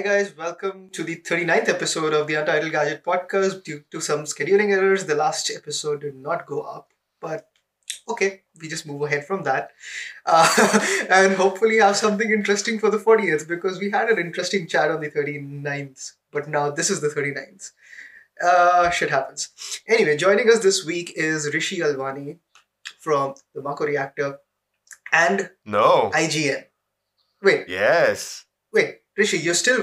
Hi guys, welcome to the 39th episode of the Untitled Gadget Podcast. Due to some scheduling errors, the last episode did not go up, but okay, we just move ahead from that and hopefully have something interesting for the 40th, because we had an interesting chat on the 39th, but now this is the 39th. Shit happens. Anyway, joining us this week is Rishi Alwani from the Mako Reactor and IGN. Wait. Yes. Wait. Rishi, you're still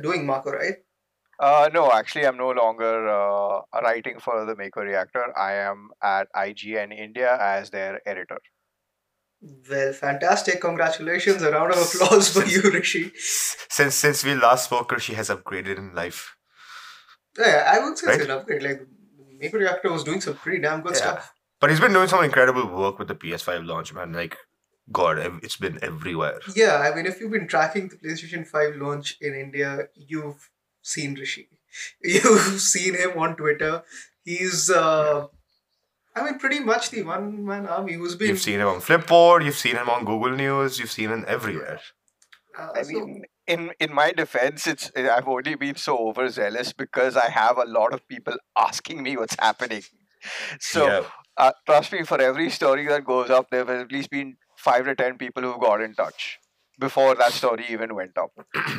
doing Mako, right? No, actually, I'm no longer writing for the Mako Reactor. I am at IGN India as their editor. Well, fantastic! Congratulations! A round of applause for you, Rishi. Since we last spoke, Rishi has upgraded in life. Yeah, I would say it's an upgrade. Like, Mako Reactor was doing some pretty damn good stuff. But he's been doing some incredible work with the PS5 launch, man. Like, God, it's been everywhere. Yeah, I mean, if you've been tracking the PlayStation 5 launch in India, you've seen Rishi. You've seen him on Twitter. He's, I mean, pretty much the one-man army who's been... You've seen him on Flipboard, you've seen him on Google News, you've seen him everywhere. In my defense, I've only been so overzealous because I have a lot of people asking me what's happening. So, trust me, for every story that goes up, there have at least been 5 to 10 people who got in touch before that story even went up.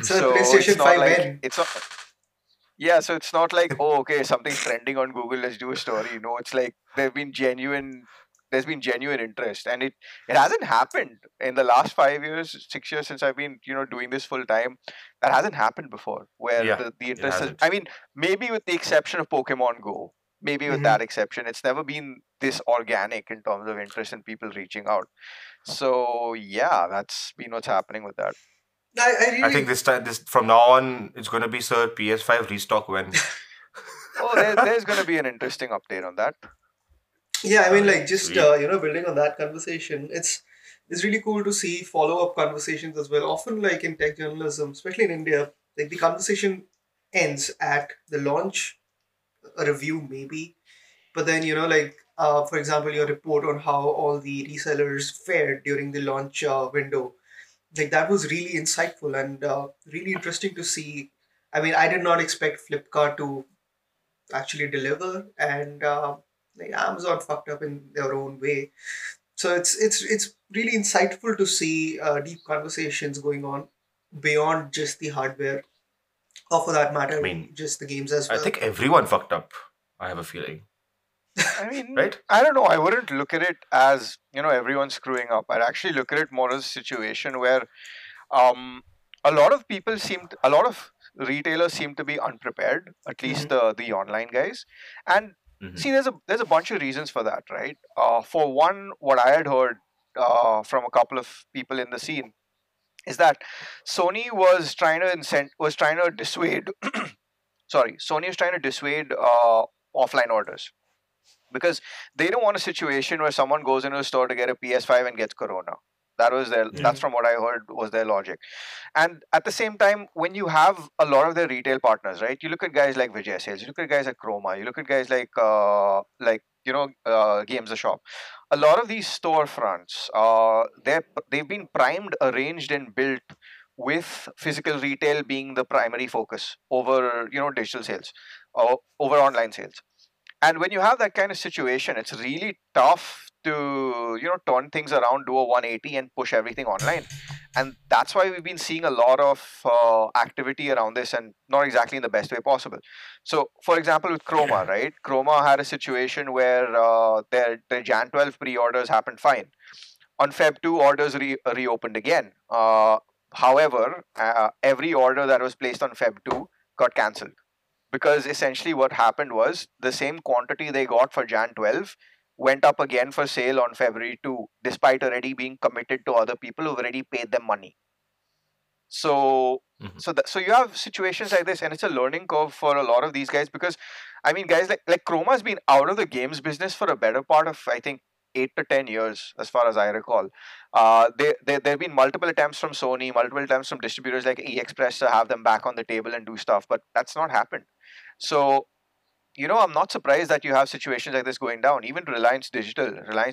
So PlayStation 5 like, it's not, so it's not like, oh, okay, something's trending on Google, let's do a story. No, it's like there's been genuine interest, and it hasn't happened in the last 6 years since I've been doing this full time. That hasn't happened before, where the interest is, I mean, maybe with the exception of Pokemon Go. Maybe with that exception, it's never been this organic in terms of interest in people reaching out. So yeah, that's been what's happening with that. I think this from now on, it's going to be Sir PS5 restock when. Oh, there's going to be an interesting update on that. Yeah, I mean, like, just building on that conversation, it's really cool to see follow-up conversations as well. Often, like in tech journalism, especially in India, like the conversation ends at the launch. A review maybe, but then for example, your report on how all the resellers fared during the launch window, like that was really insightful and really interesting to see. I mean, I did not expect Flipkart to actually deliver, and like Amazon fucked up in their own way. So it's really insightful to see deep conversations going on beyond just the hardware. Or for that matter, I mean, just the games as well. I think everyone fucked up, I have a feeling. I mean, right? I don't know. I wouldn't look at it as, everyone screwing up. I'd actually look at it more as a situation where a lot of retailers seem to be unprepared, at least the online guys. And see, there's a bunch of reasons for that, right? For one, what I had heard from a couple of people in the scene, is that Sony was trying to dissuade? Sony is trying to dissuade offline orders, because they don't want a situation where someone goes into a store to get a PS5 and gets corona. That was their. Yeah. That's from what I heard was their logic. And at the same time, when you have a lot of their retail partners, right? You look at guys like Vijay Sales, you look at guys like Chroma, you look at guys like Games the Shop. A lot of these storefronts, they've been primed, arranged, and built with physical retail being the primary focus over, digital sales, over online sales. And when you have that kind of situation, it's really tough to, turn things around, do a 180 and push everything online. And that's why we've been seeing a lot of activity around this, and not exactly in the best way possible. So, for example, with Chroma, right? Chroma had a situation where their Jan 12 pre-orders happened fine. On Feb 2, orders reopened again. However, every order that was placed on Feb 2 got cancelled. Because essentially what happened was the same quantity they got for Jan 12 went up again for sale on February 2, despite already being committed to other people who've already paid them money. So, so you have situations like this, and it's a learning curve for a lot of these guys, because, I mean, guys like Chroma has been out of the games business for a better part of, I think, 8 to 10 years, as far as I recall. There have been multiple attempts from Sony, multiple attempts from distributors like AliExpress to have them back on the table and do stuff, but that's not happened. So I'm not surprised that you have situations like this going down. Even Reliance Digital, they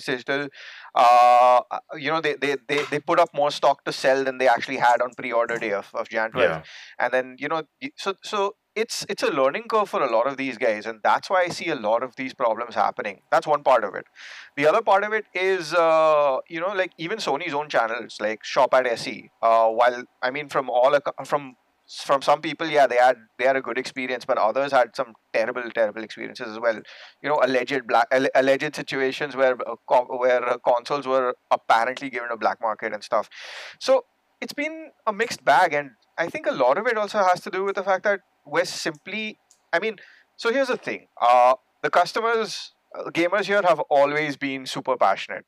put up more stock to sell than they actually had on pre-order day of Jan 12th. Yeah. And then, so it's a learning curve for a lot of these guys. And that's why I see a lot of these problems happening. That's one part of it. The other part of it is, like even Sony's own channels, like Shop at SE, from some people, yeah, they had a good experience, but others had some terrible experiences as well. Alleged situations where consoles were apparently given a black market and stuff. So it's been a mixed bag, and I think a lot of it also has to do with the fact that we're simply, so here's the thing: the customers. Gamers here have always been super passionate.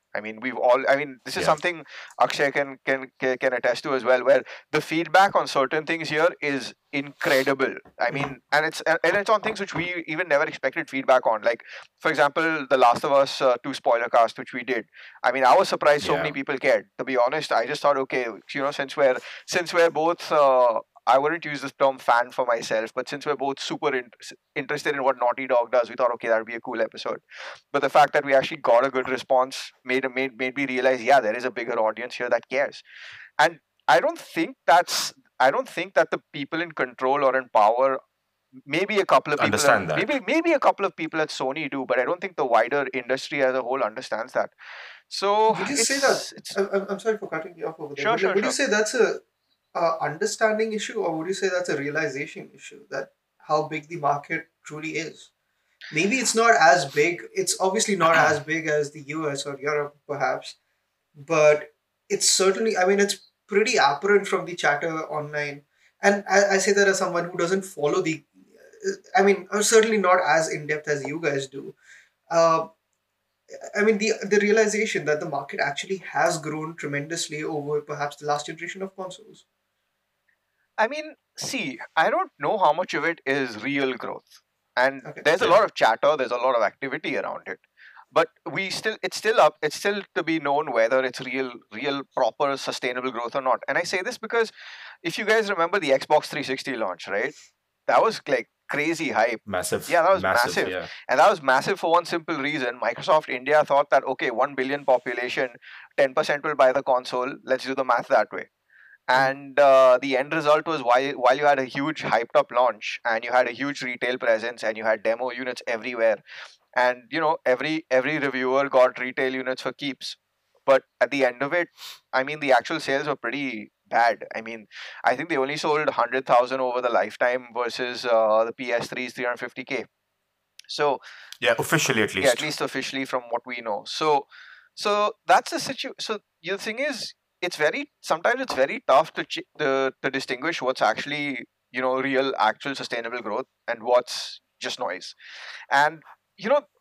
This is something Akshay can attest to as well, where the feedback on certain things here is incredible. And it's on things which we even never expected feedback on. Like, for example, The Last of Us 2 spoiler cast, which we did. I was surprised so many people cared. To be honest, I just thought, okay, since we're both. I wouldn't use this term fan for myself, but since we're both super interested in what Naughty Dog does, we thought, okay, that would be a cool episode. But the fact that we actually got a good response made me realize, yeah, there is a bigger audience here that cares. And I don't think that the people in control or in power, maybe a couple of people at Sony do, but I don't think the wider industry as a whole understands that. So would you say that? I'm sorry for cutting you off over there. Would you say that's a understanding issue, or would you say that's a realization issue, that how big the market truly is? Maybe it's not as big. It's obviously not as big as the US or Europe, perhaps, but it's certainly, it's pretty apparent from the chatter online. And I say that as someone who doesn't follow I'm certainly not as in-depth as you guys do. The realization that the market actually has grown tremendously over perhaps the last generation of consoles. I don't know how much of it is real growth. And there's a lot of chatter, there's a lot of activity around it. But it's still to be known whether it's real, proper, sustainable growth or not. And I say this because if you guys remember the Xbox 360 launch, right? That was like crazy hype. Massive. Yeah, that was massive. Yeah. And that was massive for one simple reason. Microsoft India thought that, okay, 1 billion population, 10% will buy the console. Let's do the math that way. And the end result was while you had a huge hyped up launch and you had a huge retail presence and you had demo units everywhere, and every reviewer got retail units for keeps, but at the end of it, the actual sales were pretty bad. I think they only sold 100,000 over the lifetime versus the PS3's 350K. So yeah, officially at least. Yeah, at least officially from what we know. So that's the situation. So the thing is, sometimes it's very tough to distinguish what's actually, real, actual sustainable growth and what's just noise. And,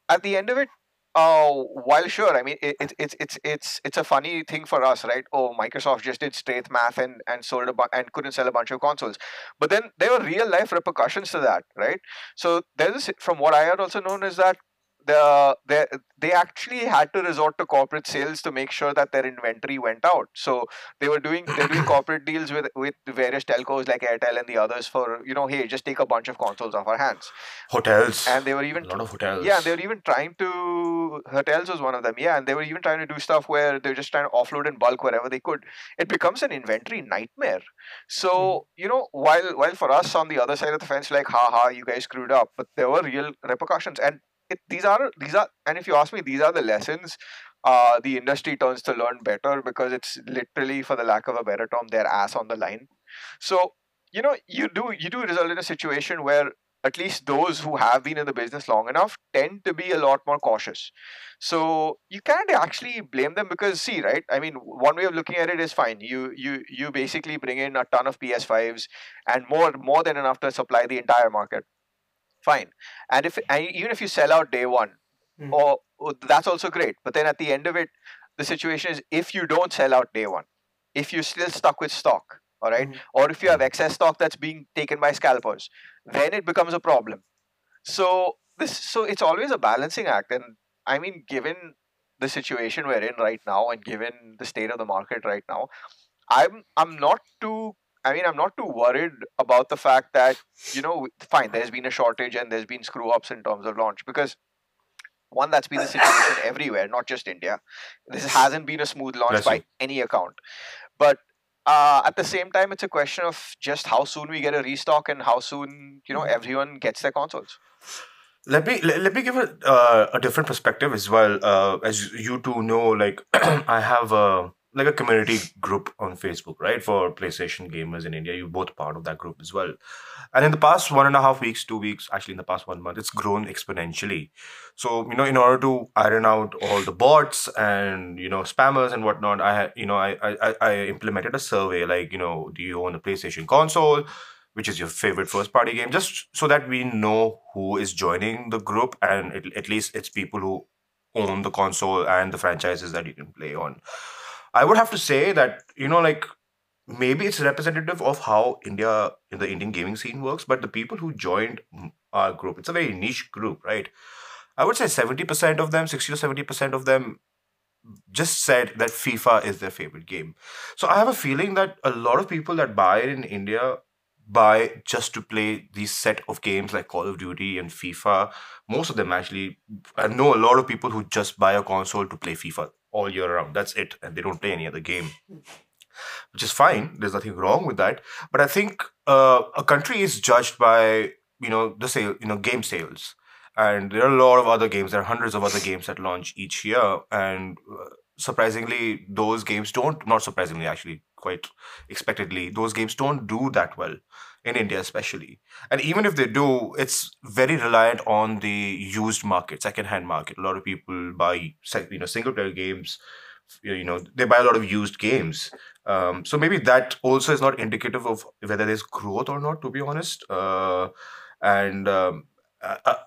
at the end of it, while sure, it's a funny thing for us, right? Oh, Microsoft just did straight math and sold and couldn't sell a bunch of consoles. But then there were real life repercussions to that, right? So there's from what I had also known is that they actually had to resort to corporate sales to make sure that their inventory went out. So they're doing corporate deals with various telcos like Airtel and the others for, hey, just take a bunch of consoles off our hands. Hotels. And they were even a lot of hotels. Yeah, hotels was one of them. Yeah, and they were even trying to do stuff where they were just trying to offload in bulk wherever they could. It becomes an inventory nightmare. So while for us on the other side of the fence, like, haha, you guys screwed up, but there were real repercussions. And these are, if you ask me, these are the lessons the industry turns to learn better, because it's literally, for the lack of a better term, their ass on the line. So you do result in a situation where at least those who have been in the business long enough tend to be a lot more cautious. So you can't actually blame them, because see, right? One way of looking at it is, fine, you basically bring in a ton of PS5s and more than enough to supply the entire market. Fine. And even if you sell out day one, or that's also great. But then at the end of it, the situation is, if you don't sell out day one, if you're still stuck with stock, all right, or if you have excess stock that's being taken by scalpers, then it becomes a problem. So it's always a balancing act. And given the situation we're in right now and given the state of the market right now, I'm not too I mean, I'm not too worried about the fact that, you know, fine, there's been a shortage and there's been screw-ups in terms of launch, because one, that's been the situation everywhere, not just India. This hasn't been a smooth launch by any account. But at the same time, it's a question of just how soon we get a restock and how soon, you know, everyone gets their consoles. Let me give a different perspective as well. As you two know, like I have a community group on Facebook, right, for PlayStation gamers in India. You're both part of that group as well. And in the past 1.5 weeks, 2 weeks, actually in the past 1 month, it's grown exponentially. So, you know, in order to iron out all the bots and, you know, spammers and whatnot, I implemented a survey, like, you know, do you own a PlayStation console? Which is your favorite first-party game? Just so that we know who is joining the group, and at least it's people who own the console and the franchises that you can play on. I would have to say that, you know, like, maybe it's representative of how India, in the Indian gaming scene works, but the people who joined our group, it's a very niche group, right? I would say 70% of them, 60 to 70% of them just said that FIFA is their favorite game. So I have a feeling that a lot of people that buy it in India buy just to play these set of games like Call of Duty and FIFA. Most of them actually, I know a lot of people who just buy a console to play FIFA all year round. That's it. And they don't play any other game, which is fine. There's nothing wrong with that. But I think a country is judged by, you know, the sale, you know, game sales. And there are a lot of other games. There are hundreds of other games that launch each year. And surprisingly, those games don't, not surprisingly, actually, quite expectedly, those games don't do that well in India especially. And even if they do, it's very reliant on the used market, second-hand market. A lot of people buy, you know, single-player games, you know, they buy a lot of used games. So maybe that also is not indicative of whether there's growth or not, to be honest.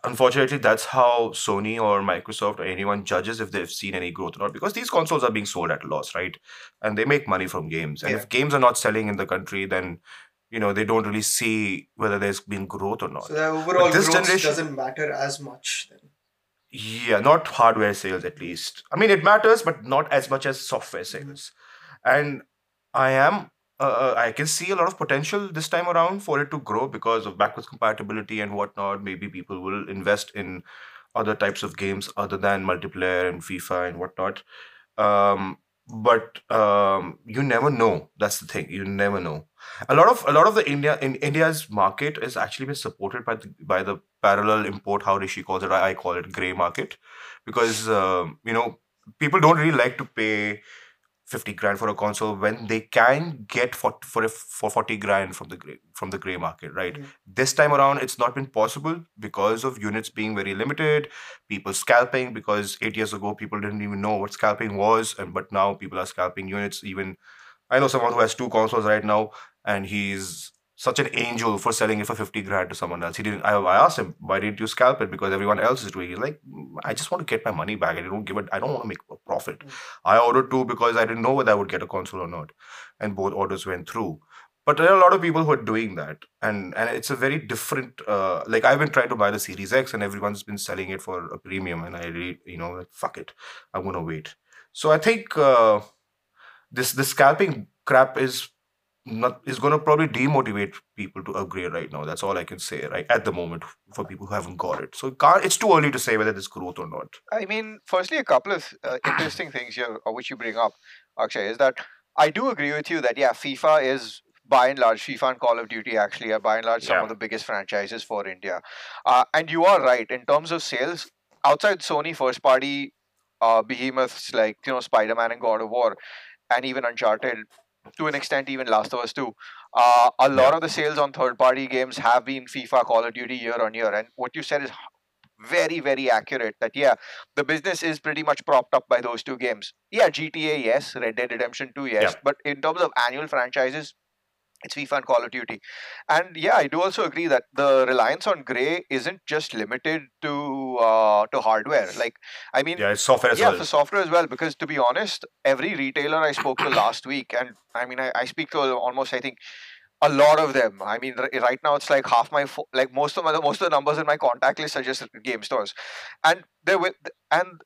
Unfortunately, that's how Sony or Microsoft or anyone judges if they've seen any growth or not, because these consoles are being sold at a loss, right? And they make money from games. And if games are not selling in the country, then, you know, they don't really see whether there's been growth or not. So the overall growth doesn't matter as much then. Yeah, not hardware sales at least. I mean, it matters, but not as much as software sales. And I can see a lot of potential this time around for it to grow because of backwards compatibility and whatnot. Maybe people will invest in other types of games other than multiplayer and FIFA and whatnot. You never know. That's the thing. You never know. A lot of the India's market is actually been supported by the parallel import, how Rishi calls it. I call it grey market, because you know, people don't really like to pay $50,000 for a console when they can get for $40,000 from the grey market, right? Mm. This time around, it's not been possible because of units being very limited, people scalping, because 8 years ago, people didn't even know what scalping was, but now people are scalping units. Even I know someone who has two consoles right now, and he's such an angel for selling it for $50,000 to someone else. I asked him, why didn't you scalp it? Because everyone else is doing it. He's like, I just want to get my money back. I don't want to make a profit. I ordered two because I didn't know whether I would get a console or not. And both orders went through. But there are a lot of people who are doing that. And it's a very different, like I've been trying to buy the Series X and everyone's been selling it for a premium. And I really, you know, like, fuck it. I'm going to wait. So I think this scalping crap is going to probably demotivate people to upgrade right now. That's all I can say, right, at the moment, for people who haven't got it. So it's too early to say whether there's growth or not. I mean, firstly, a couple of interesting things here, which you bring up, Akshay, is that I do agree with you that, yeah, FIFA is, by and large, FIFA and Call of Duty actually are, by and large, some of the biggest franchises for India. And you are right, in terms of sales, outside Sony first-party behemoths like, you know, Spider-Man and God of War, and even Uncharted, to an extent, even Last of Us 2. A lot of the sales on third-party games have been FIFA, Call of Duty year on year. And what you said is very, very accurate that, yeah, the business is pretty much propped up by those two games. Yeah, GTA, yes. Red Dead Redemption 2, yes. Yeah. But in terms of annual franchises, it's FIFA and Call of Duty. And yeah, I do also agree that the reliance on grey isn't just limited to hardware. Like, I mean, yeah, it's software as well. Yeah, for software as well. Because to be honest, every retailer I spoke to last week, and I mean, I speak to almost, I think, A lot of them. I mean, right now it's like half my most of the numbers in my contact list are just game stores, and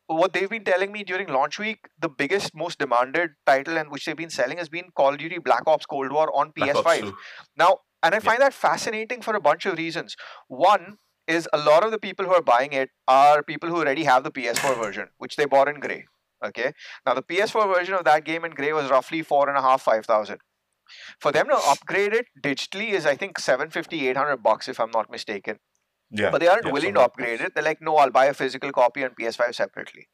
what they've been telling me during launch week, the biggest, most demanded title and which they've been selling has been Call of Duty Black Ops Cold War on PS5. Now, and I find that fascinating for a bunch of reasons. One is a lot of the people who are buying it are people who already have the PS4 version, which they bought in grey. Okay, now the PS4 version of that game in grey was roughly 4,500-5,000. For them to upgrade it digitally is, I think, $750-800 if I'm not mistaken. Yeah, but they aren't willing to upgrade it. They're like, no, I'll buy a physical copy on PS5 separately.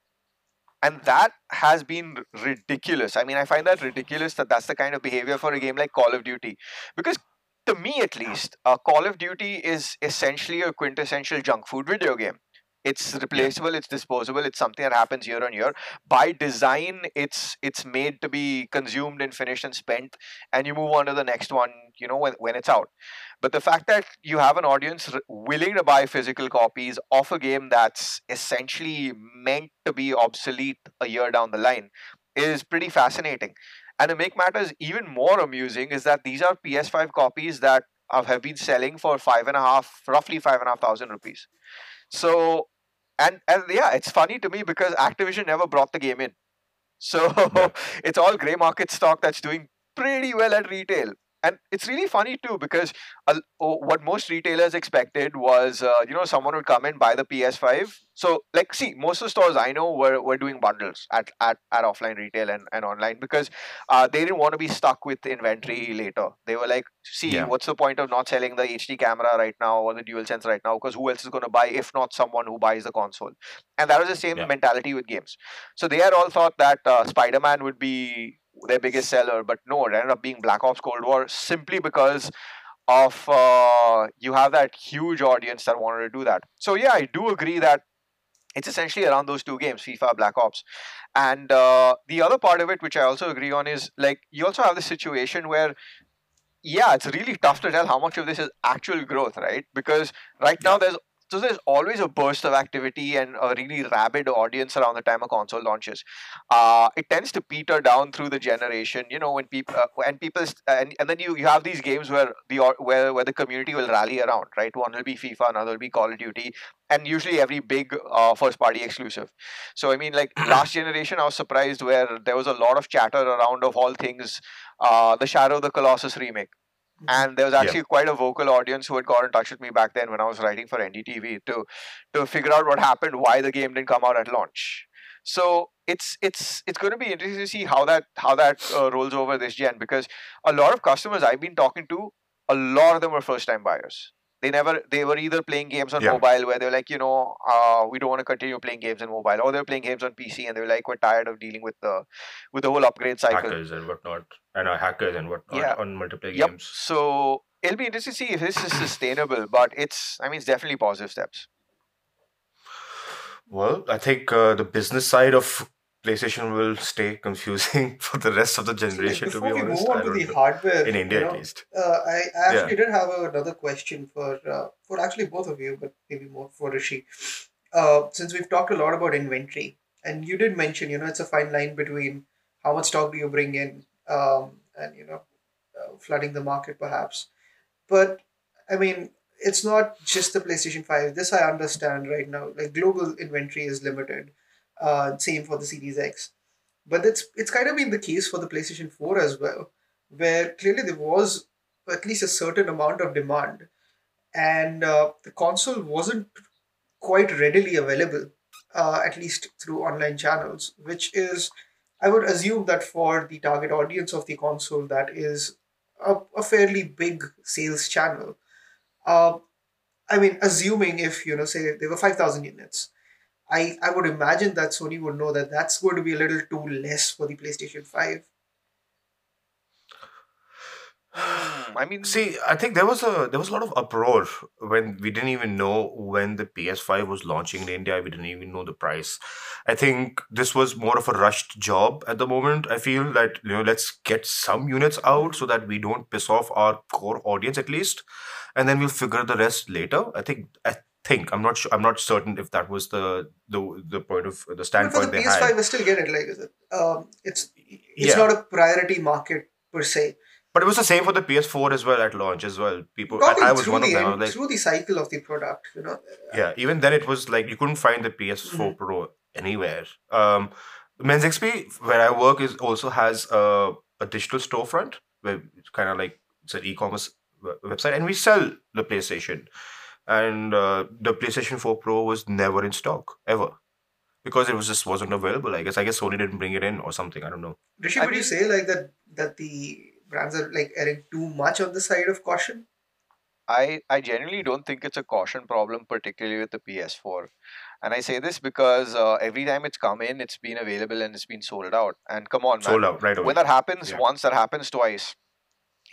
And that has been ridiculous. I mean, I find that ridiculous that that's the kind of behavior for a game like Call of Duty. Because to me, at least, Call of Duty is essentially a quintessential junk food video game. It's replaceable, it's disposable, it's something that happens year on year. By design, it's made to be consumed and finished and spent, and you move on to the next one, you know, when it's out. But the fact that you have an audience willing to buy physical copies of a game that's essentially meant to be obsolete a year down the line is pretty fascinating. And to make matters even more amusing is that these are PS5 copies that have been selling for roughly 5,500 rupees. So, and yeah, it's funny to me because Activision never brought the game in. So it's all grey market stock that's doing pretty well at retail. And it's really funny too because what most retailers expected was, you know, someone would come in, buy the PS5. So like, see, most of the stores I know were doing bundles at offline retail and online because they didn't want to be stuck with inventory later. They were like, see, what's the point of not selling the HD camera right now or the DualSense right now? Because who else is going to buy if not someone who buys the console? And that was the same mentality with games. So they had all thought that Spider-Man would be their biggest seller, but no, it ended up being Black Ops Cold War simply because of you have that huge audience that wanted to do that. So yeah, I do agree that it's essentially around those two games, FIFA, Black Ops. And the other part of it, which I also agree on, is like you also have this situation where yeah, it's really tough to tell how much of this is actual growth, right? Because right now there's always a burst of activity and a really rabid audience around the time a console launches. It tends to peter down through the generation, you know, when people and then you have these games where the community will rally around, right? One will be FIFA, another will be Call of Duty, and usually every big first party exclusive. So I mean, like last generation, I was surprised where there was a lot of chatter around, of all things, the Shadow of the Colossus remake. And there was actually quite a vocal audience who had got in touch with me back then when I was writing for NDTV to figure out what happened, why the game didn't come out at launch. So it's going to be interesting to see how that rolls over this gen, because a lot of customers I've been talking to, a lot of them were first time buyers. They were either playing games on mobile where they were like, you know, we don't want to continue playing games on mobile, or they were playing games on PC and they were like, we're tired of dealing with the whole upgrade cycle. Hackers and whatnot, and hackers and whatnot on multiplayer games. So it'll be interesting to see if this is sustainable, but it's definitely positive steps. Well, I think the business side of PlayStation will stay confusing for the rest of the generation, to be honest. Before we move on to the hardware, in India at least. I actually did have another question for actually both of you, but maybe more for Rishi. Since we've talked a lot about inventory, and you did mention, you know, it's a fine line between how much stock do you bring in and, you know, flooding the market perhaps. But, I mean, it's not just the PlayStation 5. This I understand right now. Like, global inventory is limited. Same for the Series X, but it's kind of been the case for the PlayStation 4 as well, where clearly there was at least a certain amount of demand, and the console wasn't quite readily available, at least through online channels, which is, I would assume that for the target audience of the console, that is a fairly big sales channel. I mean, assuming if, you know, say there were 5,000 units, I would imagine that Sony would know that that's going to be a little too less for the PlayStation 5. I mean, see, I think there was a lot of uproar when we didn't even know when the PS5 was launching in India. We didn't even know the price. I think this was more of a rushed job at the moment. I feel that, you know, let's get some units out so that we don't piss off our core audience at least, and then we'll figure the rest later. I think I'm not sure. I'm not certain if that was the point of the standpoint they had. But for the PS5, we still get it. Like, it's not a priority market per se. But it was the same for the PS4 as well at launch as well. People, I was one of them. I was like, through the cycle of the product, you know. Yeah, even then it was like you couldn't find the PS4 Pro anywhere. Men's XP, where I work, is also has a digital storefront where it's kind of like it's an e-commerce website, and we sell the PlayStation. And the PlayStation 4 Pro was never in stock ever. Because it was just wasn't available, I guess. I guess Sony didn't bring it in or something. I don't know. Rishi, would you say like that the brands are like erring too much on the side of caution? I generally don't think it's a caution problem, particularly with the PS4. And I say this because every time it's come in, it's been available and it's been sold out. And come on, man. Sold out, right away. When that happens once, that happens twice.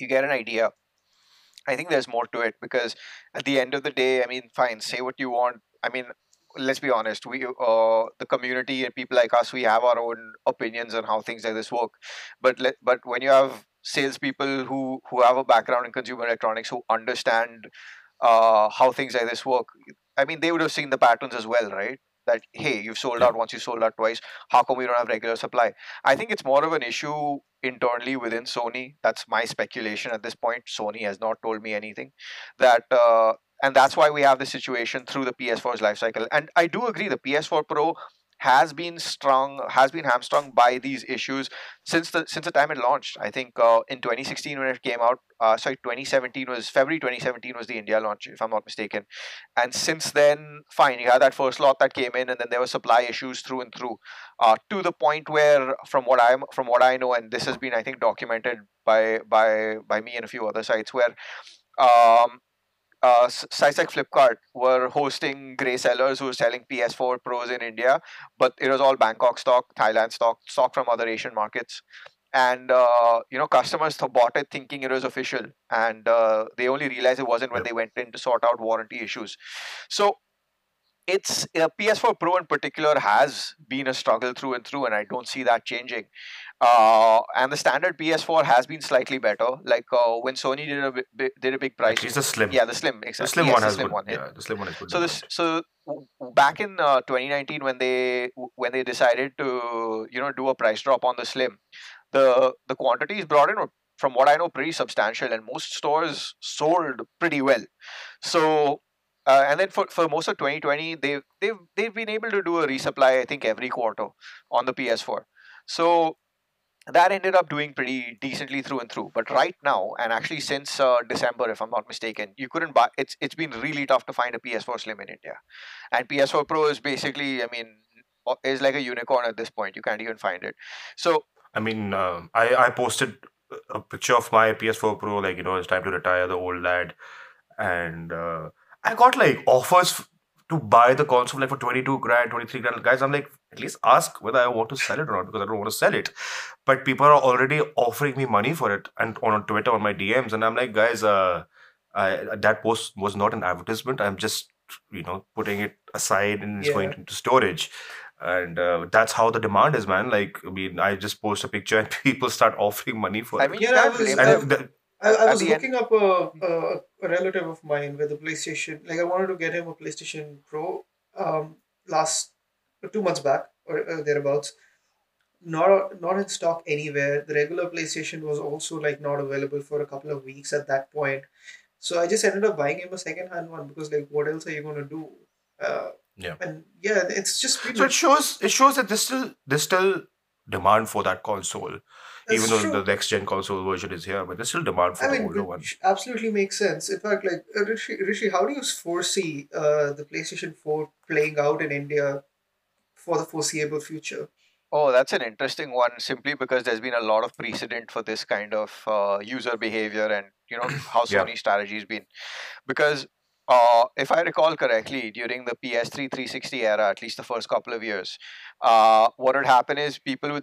You get an idea. I think there's more to it because at the end of the day, I mean, fine, say what you want. I mean, let's be honest, we the community and people like us, we have our own opinions on how things like this work. But when you have salespeople who have a background in consumer electronics, who understand how things like this work, I mean, they would have seen the patterns as well, right? That, hey, you've sold out once, you sold out twice. How come we don't have regular supply? I think it's more of an issue internally within Sony. That's my speculation at this point. Sony has not told me anything. And that's why we have this situation through the PS4's life cycle. And I do agree the PS4 Pro has been hamstrung by these issues since the time it launched. I think in 2016 when it came out, sorry, 2017 was February 2017 was the India launch, if I'm not mistaken. And since then, fine, you had that first lot that came in, and then there were supply issues through and through, to the point where, from what I know, and this has been, I think, documented by me and a few other sites, where sites like Flipkart were hosting grey sellers who were selling PS4 Pros in India, but it was all Bangkok stock, Thailand stock, stock from other Asian markets. And, you know, customers bought it thinking it was official. And they only realized it wasn't when they went in to sort out warranty issues. So it's PS4 Pro in particular has been a struggle through and through, and I don't see that changing. And the standard PS4 has been slightly better. Like when Sony did a big price. It's the slim. Yeah, the slim. Exactly. The slim one has good. Yeah, the slim one is good. So back in 2019, when they decided to do a price drop on the slim, the quantities brought in were, from what I know, pretty substantial, and most stores sold pretty well. So. And then for most of 2020, they've been able to do a resupply, I think, every quarter on the PS4. So that ended up doing pretty decently through and through. But right now, and actually since December, if I'm not mistaken, you couldn't buy. It's been really tough to find a PS4 Slim in India, and PS4 Pro is basically, I mean, is like a unicorn at this point. You can't even find it. So I mean, I posted a picture of my PS4 Pro, like, you know, it's time to retire, the old lad, and. I got like offers to buy the console like for 22 grand, 23 grand. Guys, I'm like, at least ask whether I want to sell it or not, because I don't want to sell it. But people are already offering me money for it, and on Twitter, on my DMs. And I'm like, guys, that post was not an advertisement. I'm just, you know, putting it aside and it's going into storage. And that's how the demand is, man. Like, I mean, I just post a picture and people start offering money for it. I mean, I was looking up a relative of mine with a PlayStation. Like, I wanted to get him a PlayStation Pro last 2 months back or thereabouts. Not in stock anywhere. The regular PlayStation was also like not available for a couple of weeks at that point. So I just ended up buying him a second-hand one because, like, what else are you going to do? And yeah, it's just really... So it shows that there's still demand for that console. That's even though the next gen console version is here, but there's still demand for the older one. Absolutely makes sense. In fact, like Rishi, how do you foresee the PlayStation 4 playing out in India for the foreseeable future? Oh, that's an interesting one. Simply because there's been a lot of precedent for this kind of user behavior, and you know how Sony's strategy has been. Because if I recall correctly, during the PS3 360 era, at least the first couple of years, what would happen is people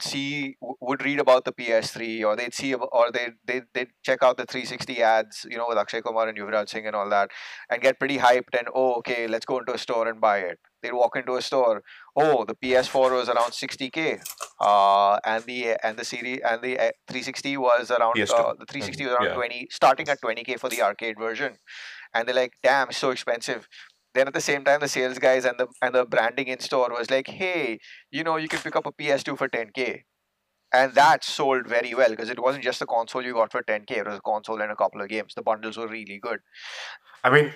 would read about the PS3, or they'd see, or they'd check out the 360 ads, you know, with Akshay Kumar and Yuvraj Singh and all that, and get pretty hyped and, oh, okay, let's go into a store and buy it. They'd walk into a store. Oh, the PS4 was around 60K, and the series and the 360 was around $20, starting at 20K for the arcade version. And they're like, damn, it's so expensive. Then at the same time, the sales guys and the branding in store was like, hey, you know, you can pick up a PS2 for 10K. And that sold very well because it wasn't just the console you got for 10K. It was a console and a couple of games. The bundles were really good. I mean,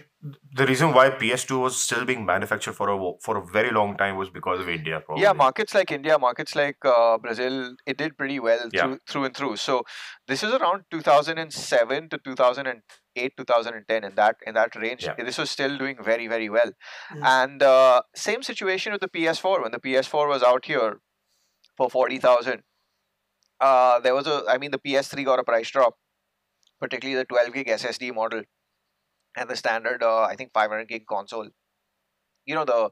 the reason why PS2 was still being manufactured for a very long time was because of India, probably. Yeah, markets like India, markets like Brazil, it did pretty well through and through. So this is around 2007 to 2008, 2010 in that range. Yeah. This was still doing very, very well. Mm. And same situation with the PS4. When the PS4 was out here for 40,000, the PS3 got a price drop, particularly the 12 gig SSD model. And the standard, 500 gig console, the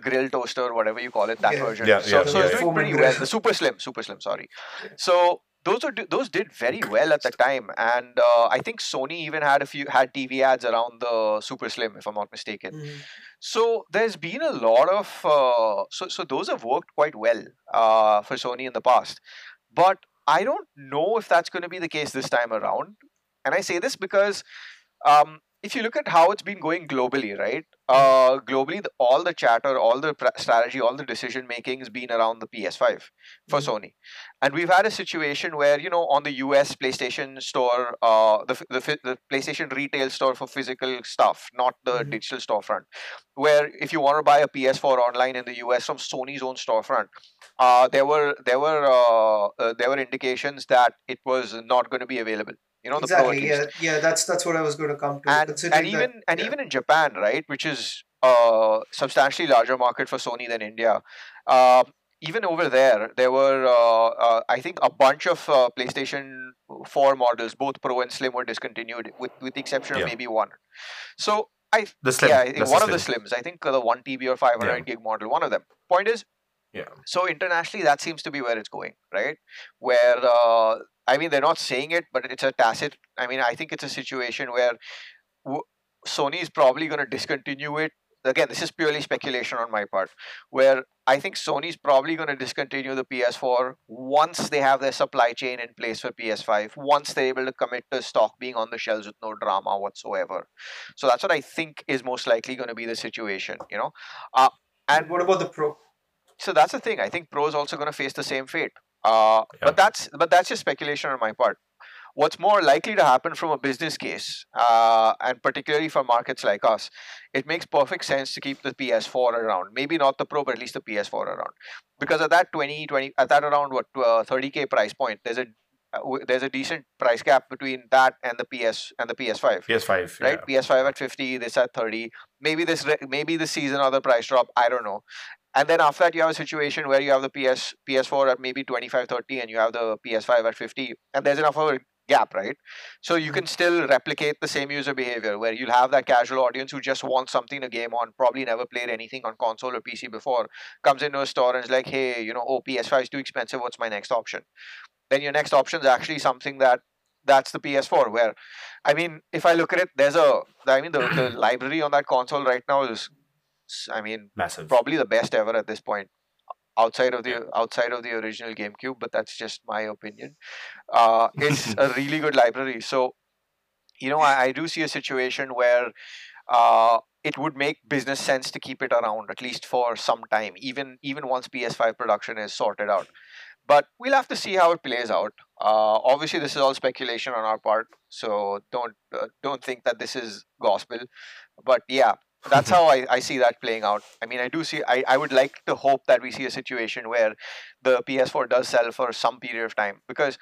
grill toaster, whatever you call it, version. Yeah, it's doing pretty well. The super slim. Sorry. Yeah. So those did very well at the time, and I think Sony even had had TV ads around the super slim, if I'm not mistaken. Mm. So there's been a lot of so those have worked quite well for Sony in the past, but I don't know if that's going to be the case this time around, and I say this because. If you look at how it's been going globally, right? Globally, all the chatter, all the strategy, all the decision-making has been around the PS5 for Sony. And we've had a situation where, on the US PlayStation store, the PlayStation retail store for physical stuff, not the digital storefront, where if you want to buy a PS4 online in the US from Sony's own storefront, there were indications that it was not going to be available. Exactly. That's what I was going to come to. And even in Japan, right, which is a substantially larger market for Sony than India, even over there were a bunch of PlayStation 4 models, both Pro and Slim, were discontinued, with the exception of maybe one. So I think one of the Slims, I think the 1 TB or 500 gig model, one of them. Point is, so internationally, that seems to be where it's going, right? Where they're not saying it, but it's a tacit. I think it's a situation where Sony is probably going to discontinue it. Again, this is purely speculation on my part, where I think Sony is probably going to discontinue the PS4 once they have their supply chain in place for PS5, once they're able to commit to stock being on the shelves with no drama whatsoever. So that's what I think is most likely going to be the situation, And what about the Pro? So that's the thing. I think Pro is also going to face the same fate. But that's just speculation on my part. What's more likely to happen from a business case, and particularly for markets like us, it makes perfect sense to keep the PS4 around. Maybe not the Pro, but at least the PS4 around, because at that 30K price point, there's a decent price gap between that and the PS5. PS5, right? Yeah. PS5 at 50, this at 30. Maybe this season or the price drop. I don't know. And then after that, you have a situation where you have the PS4 at maybe 25, 30, and you have the PS5 at 50. And there's enough of a gap, right? So you can still replicate the same user behavior where you'll have that casual audience who just wants something to game on, probably never played anything on console or PC before, comes into a store and is like, hey, PS5 is too expensive. What's my next option? Then your next option is actually something that's the PS4 where, if I look at it, the library on that console right now is... massive. Probably the best ever at this point, outside of the original GameCube. But that's just my opinion. It's a really good library. So, I do see a situation where it would make business sense to keep it around at least for some time, even once PS5 production is sorted out. But we'll have to see how it plays out. Obviously, this is all speculation on our part, so don't think that this is gospel. But yeah. That's how I see that playing out. I would like to hope that we see a situation where the PS4 does sell for some period of time, because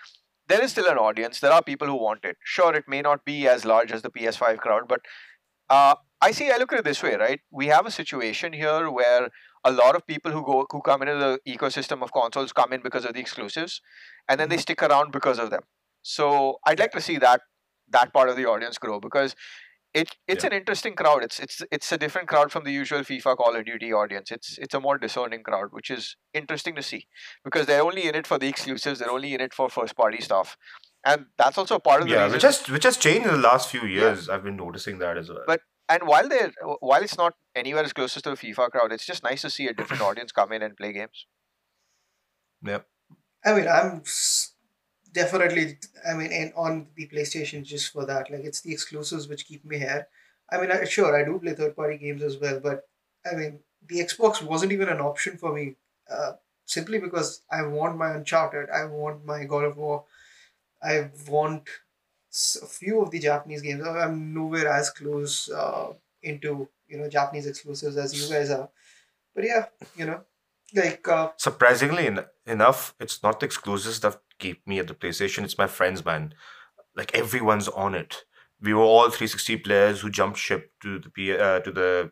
there is still an audience. There are people who want it. Sure, it may not be as large as the PS5 crowd, but I look at it this way, right? We have a situation here where a lot of people who come into the ecosystem of consoles come in because of the exclusives, and then they stick around because of them. So I'd like to see that part of the audience grow, because it's an interesting crowd. It's a different crowd from the usual FIFA Call of Duty audience. It's a more discerning crowd, which is interesting to see, because they're only in it for the exclusives. They're only in it for first party stuff, and that's also part of the reason. Which has changed in the last few years. Yeah. I've been noticing that as well. And while it's not anywhere as closest to the FIFA crowd, it's just nice to see a different audience come in and play games. Yep. I'm definitely, and on the PlayStation just for that. It's the exclusives which keep me here. I do play third-party games as well, but the Xbox wasn't even an option for me simply because I want my Uncharted, I want my God of War, I want a few of the Japanese games. I'm nowhere as close into, you know, Japanese exclusives as you guys are. But yeah, you know, like... surprisingly enough, it's not the exclusives that keep me at the PlayStation. It's my friends, man. Like, everyone's on it. We were all 360 players who jumped ship to the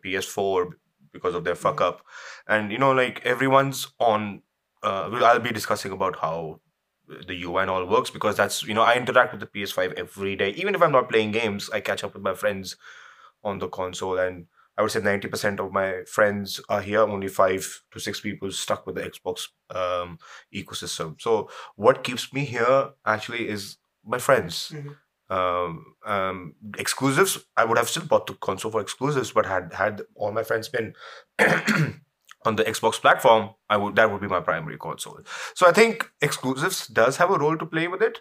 PS4 because of their fuck up. And, you know, like, everyone's on... I'll be discussing about how the UI and all works, because that's, you know, I interact with the PS5 every day. Even if I'm not playing games, I catch up with my friends on the console, and I would say 90% of my friends are here. Only 5 to 6 people stuck with the Xbox ecosystem. So what keeps me here actually is my friends. Exclusives, I would have still bought the console for exclusives, but had all my friends been on the Xbox platform, that would be my primary console. So I think exclusives does have a role to play with it,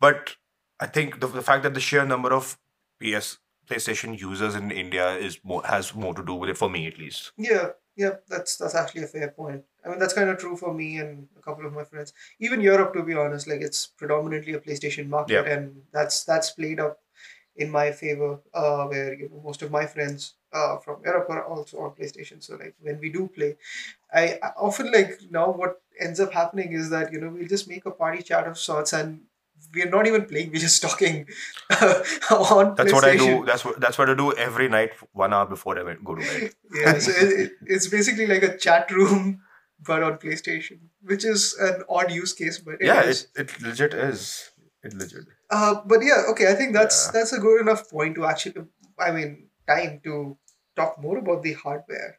but I think the fact that the sheer number of PlayStation users in India has more to do with it, for me at least. Yeah, that's actually a fair point. I mean, that's kind of true for me and a couple of my friends. Even Europe, to be honest, like, it's predominantly a PlayStation market, and that's played up in my favor, where, you know, most of my friends from Europe are also on PlayStation. So, like, when we do play, I often, like, now what ends up happening is that, you know, we'll just make a party chat of sorts, and we're not even playing, we're just talking on PlayStation. That's what I do. That's what I do every night, 1 hour before I go to bed. Yeah, so it's basically like a chat room, but on PlayStation, which is an odd use case, but it legit is. It legit. But yeah, okay, I think that's a good enough point to actually, I mean, time to talk more about the hardware.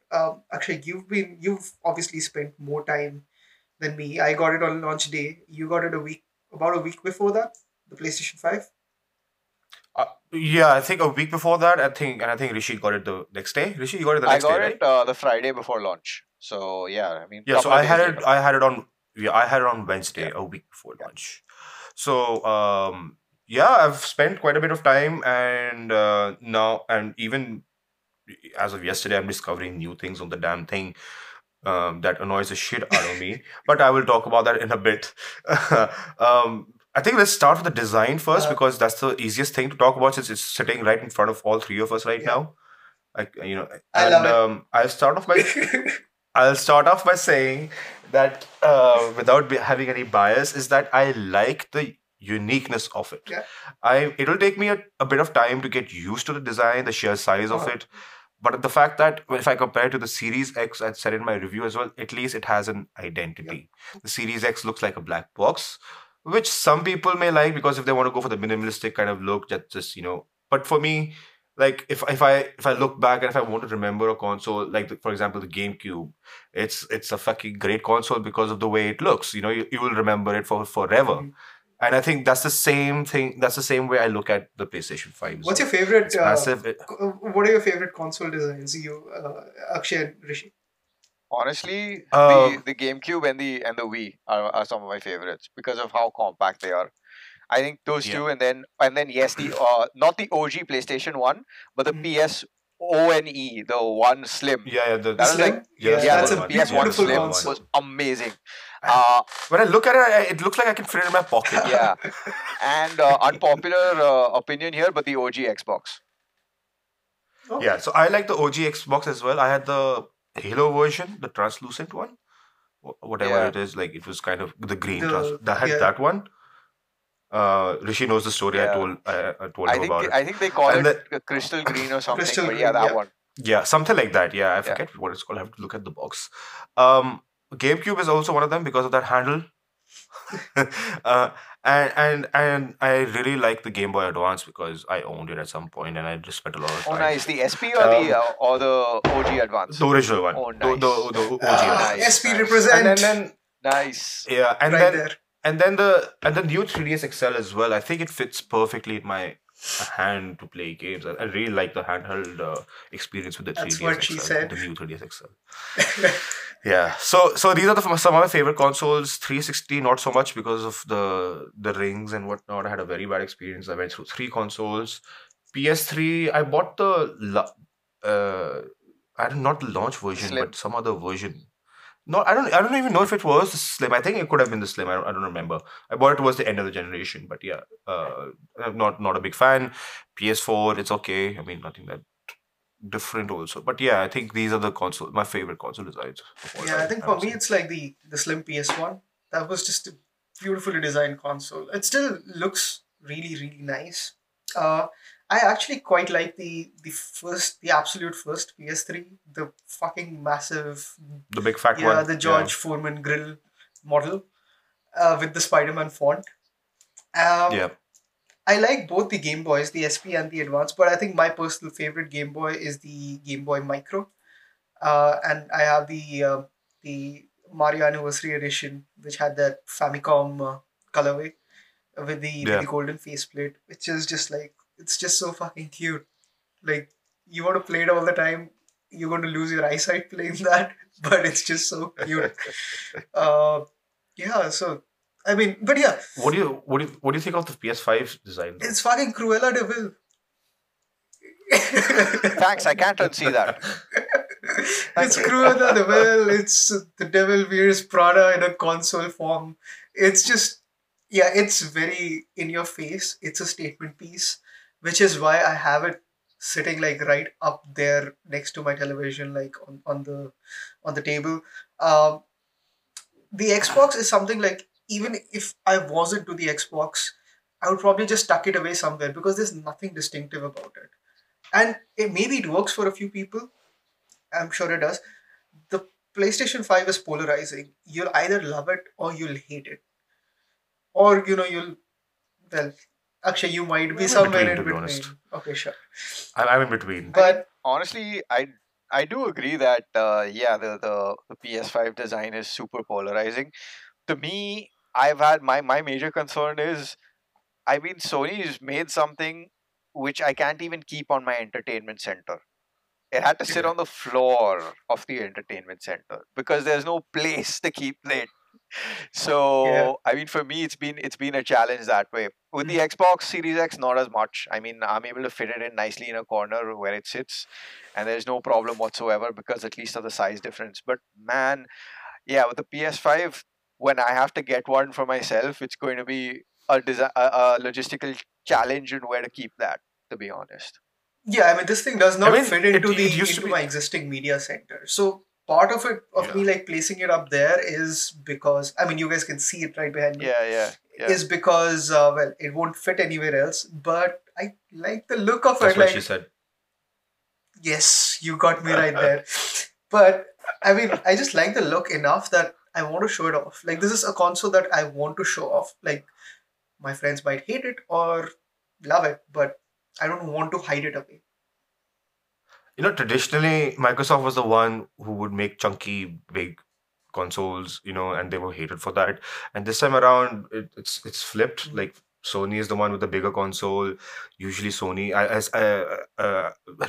Actually, you've obviously spent more time than me. I got it on launch day. You got it about a week before that, the PlayStation 5. Yeah, I think a week before that. I think Rishi got it the next day. Rishi, you got it the next day. I got it the Friday before launch. So yeah, I mean. Yeah, so I had it on Wednesday, a week before launch. So yeah, I've spent quite a bit of time, and now, and even as of yesterday, I'm discovering new things on the damn thing that annoys the shit out of me. But I will talk about that in a bit. I think let's start with the design first, because that's the easiest thing to talk about, since it's sitting right in front of all three of us right now. I love it. I'll start off by saying that without having any bias, is that I like the uniqueness of it. Yeah. It'll take me a bit of time to get used to the design, the sheer size of it. But the fact that if I compare it to the Series X, I said in my review as well, at least it has an identity. Yeah. The Series X looks like a black box, which some people may like, because if they want to go for the minimalistic kind of look, that just, you know. But for me, like, if I look back and if I want to remember a console, like for example the GameCube, it's a fucking great console because of the way it looks. You know, you will remember it for forever. And I think that's the same thing. That's the same way I look at the PlayStation 5. What's your favorite? What are your favorite console designs? You, Akshay and Rishi. Honestly, the GameCube and the Wii are some of my favorites because of how compact they are. I think those two, and then yes, the not the OG PlayStation 1, but the PS1, the one slim. Yeah, that was like, that's a PS1 slim console. Was amazing. When I look at it, it looks like I can fit it in my pocket. Yeah, and unpopular opinion here, but the OG Xbox. Oh. Yeah, so I like the OG Xbox as well. I had the Halo version, the translucent one, whatever it is. Like, it was kind of the green. That one. Rishi knows the story. I told him about it. I think they call it crystal green or something. That one. Yeah, something like that. Yeah, I forget what it's called. I have to look at the box. GameCube is also one of them because of that handle. And I really like the Game Boy Advance because I owned it at some point and I just spent a lot of time. Oh, nice. The SP or the OG Advance? The original one. Oh, nice. The OG Advance. Nice, SP represent. And then, nice. Yeah, and right then... There. And then the new 3DS XL as well. I think it fits perfectly in my hand to play games. I really like the handheld experience with the 3DS XL. That's what she said. The new 3DS XL. Yeah. So these are some of my favorite consoles. 360, not so much because of the rings and whatnot. I had a very bad experience. I went through 3 consoles. PS3, I bought the I don't know, not the launch version, but some other version. No, I don't even know if it was the Slim. I think it could have been the Slim. I don't remember. I bought it towards the end of the generation, but yeah, I'm not a big fan. PS4, it's okay. I mean, nothing that different also. But yeah, I think these are the console, my favorite console designs. Yeah, I think for me, it's like the Slim PS1. That was just a beautifully designed console. It still looks really, really nice. I actually quite like the absolute first PS3, the fucking massive... The big fat one. Yeah, the George Foreman grill model with the Spider-Man font. Yeah. I like both the Game Boys, the SP and the Advance, but I think my personal favorite Game Boy is the Game Boy Micro. And I have the Mario Anniversary Edition, which had that Famicom colorway with the golden faceplate, which is just like... It's just so fucking cute. Like, you want to play it all the time. You're going to lose your eyesight playing that. But it's just so cute. Yeah, so... I mean, but yeah. What do you think of the PS5 design? It's fucking Cruella de Vil. Thanks, I can't unsee that. It's Cruella de Vil. It's the devil wears Prada in a console form. It's just... Yeah, it's very in your face. It's a statement piece. Which is why I have it sitting like right up there next to my television, like on the table. The Xbox is something like, even if I wasn't to the Xbox, I would probably just tuck it away somewhere because there's nothing distinctive about it. And maybe it works for a few people. I'm sure it does. The PlayStation 5 is polarizing. You'll either love it or you'll hate it. Or, you'll... Well... Akshay, you might be somewhere in between. Okay, sure. I'm in between. But honestly, I do agree that, the PS5 design is super polarizing. To me, I've had my major concern is, I mean, Sony has made something which I can't even keep on my entertainment center. It had to sit on the floor of the entertainment center because there's no place to keep it. So, I mean, for me, it's been a challenge that way. With the Xbox Series X, not as much. I mean, I'm able to fit it in nicely in a corner where it sits. And there's no problem whatsoever because at least of the size difference. But man, yeah, with the PS5, when I have to get one for myself, it's going to be a logistical challenge in where to keep that, to be honest. Yeah, I mean, this thing does not fit into my existing media center. So... Part of it, me like placing it up there is because, I mean, you guys can see it right behind me. Yeah. Is because, it won't fit anywhere else. But I like the look of it. That's what she said. Yes, you got me right there. But, I mean, I just like the look enough that I want to show it off. Like, this is a console that I want to show off. Like, my friends might hate it or love it, but I don't want to hide it away. You know, traditionally, Microsoft was the one who would make chunky, big consoles, and they were hated for that. And this time around, it's flipped. Mm-hmm. Like, Sony is the one with the bigger console. Usually Sony,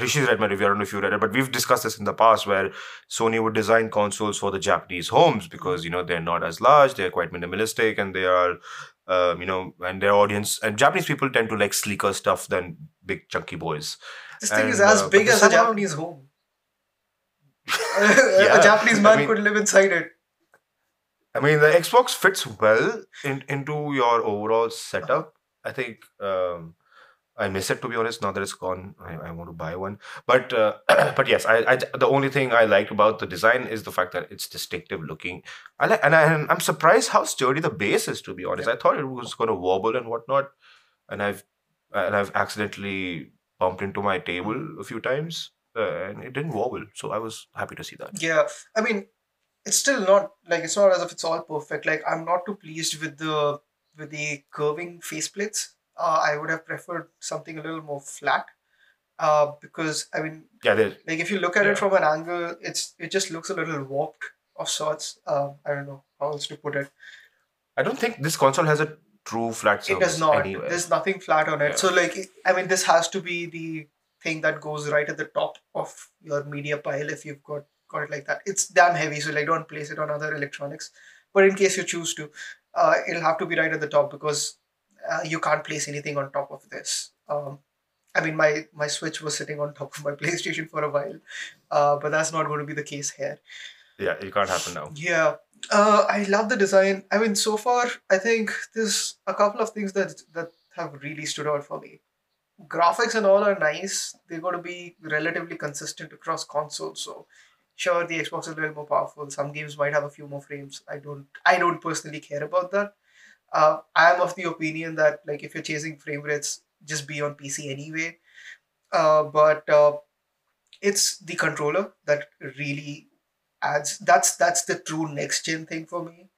Rishi's read my review, I don't know if you read it, but we've discussed this in the past where Sony would design consoles for the Japanese homes because, they're not as large, they're quite minimalistic, and they are... and their audience and Japanese people tend to like sleeker stuff than big chunky boys. This thing is as big as a Japanese home. A Japanese man could live inside it. I mean, the Xbox fits well into your overall setup. I think I miss it, to be honest. Now that it's gone, I want to buy one. But but yes, I the only thing I liked about the design is the fact that it's distinctive looking. I'm surprised how sturdy the base is, to be honest. Yeah. I thought it was going to wobble and whatnot, and I've accidentally bumped into my table a few times, and it didn't wobble. So I was happy to see that. Yeah, I mean, it's still not like it's not as if it's all perfect. Like, I'm not too pleased with the curving faceplates. I would have preferred something a little more flat, because I mean, like if you look at it from an angle, it just looks a little warped of sorts. I don't know how else to put it. I don't think this console has a true flat surface. It does not. Anywhere. There's nothing flat on it. Yeah. So like, I mean, this has to be the thing that goes right at the top of your media pile if you've got it like that. It's damn heavy, so like don't place it on other electronics. But in case you choose to, it'll have to be right at the top because. You can't place anything on top of this. I mean, my Switch was sitting on top of my PlayStation for a while, but that's not going to be the case here. Yeah, it can't happen now. Yeah. I love the design. I mean, so far, I think there's a couple of things that have really stood out for me. Graphics and all are nice. They're going to be relatively consistent across consoles. So, sure, the Xbox is a little more powerful. Some games might have a few more frames. I don't personally care about that. I am of the opinion that, like, if you're chasing frame rates, just be on PC anyway. But it's the controller that really adds. That's the true next-gen thing for me.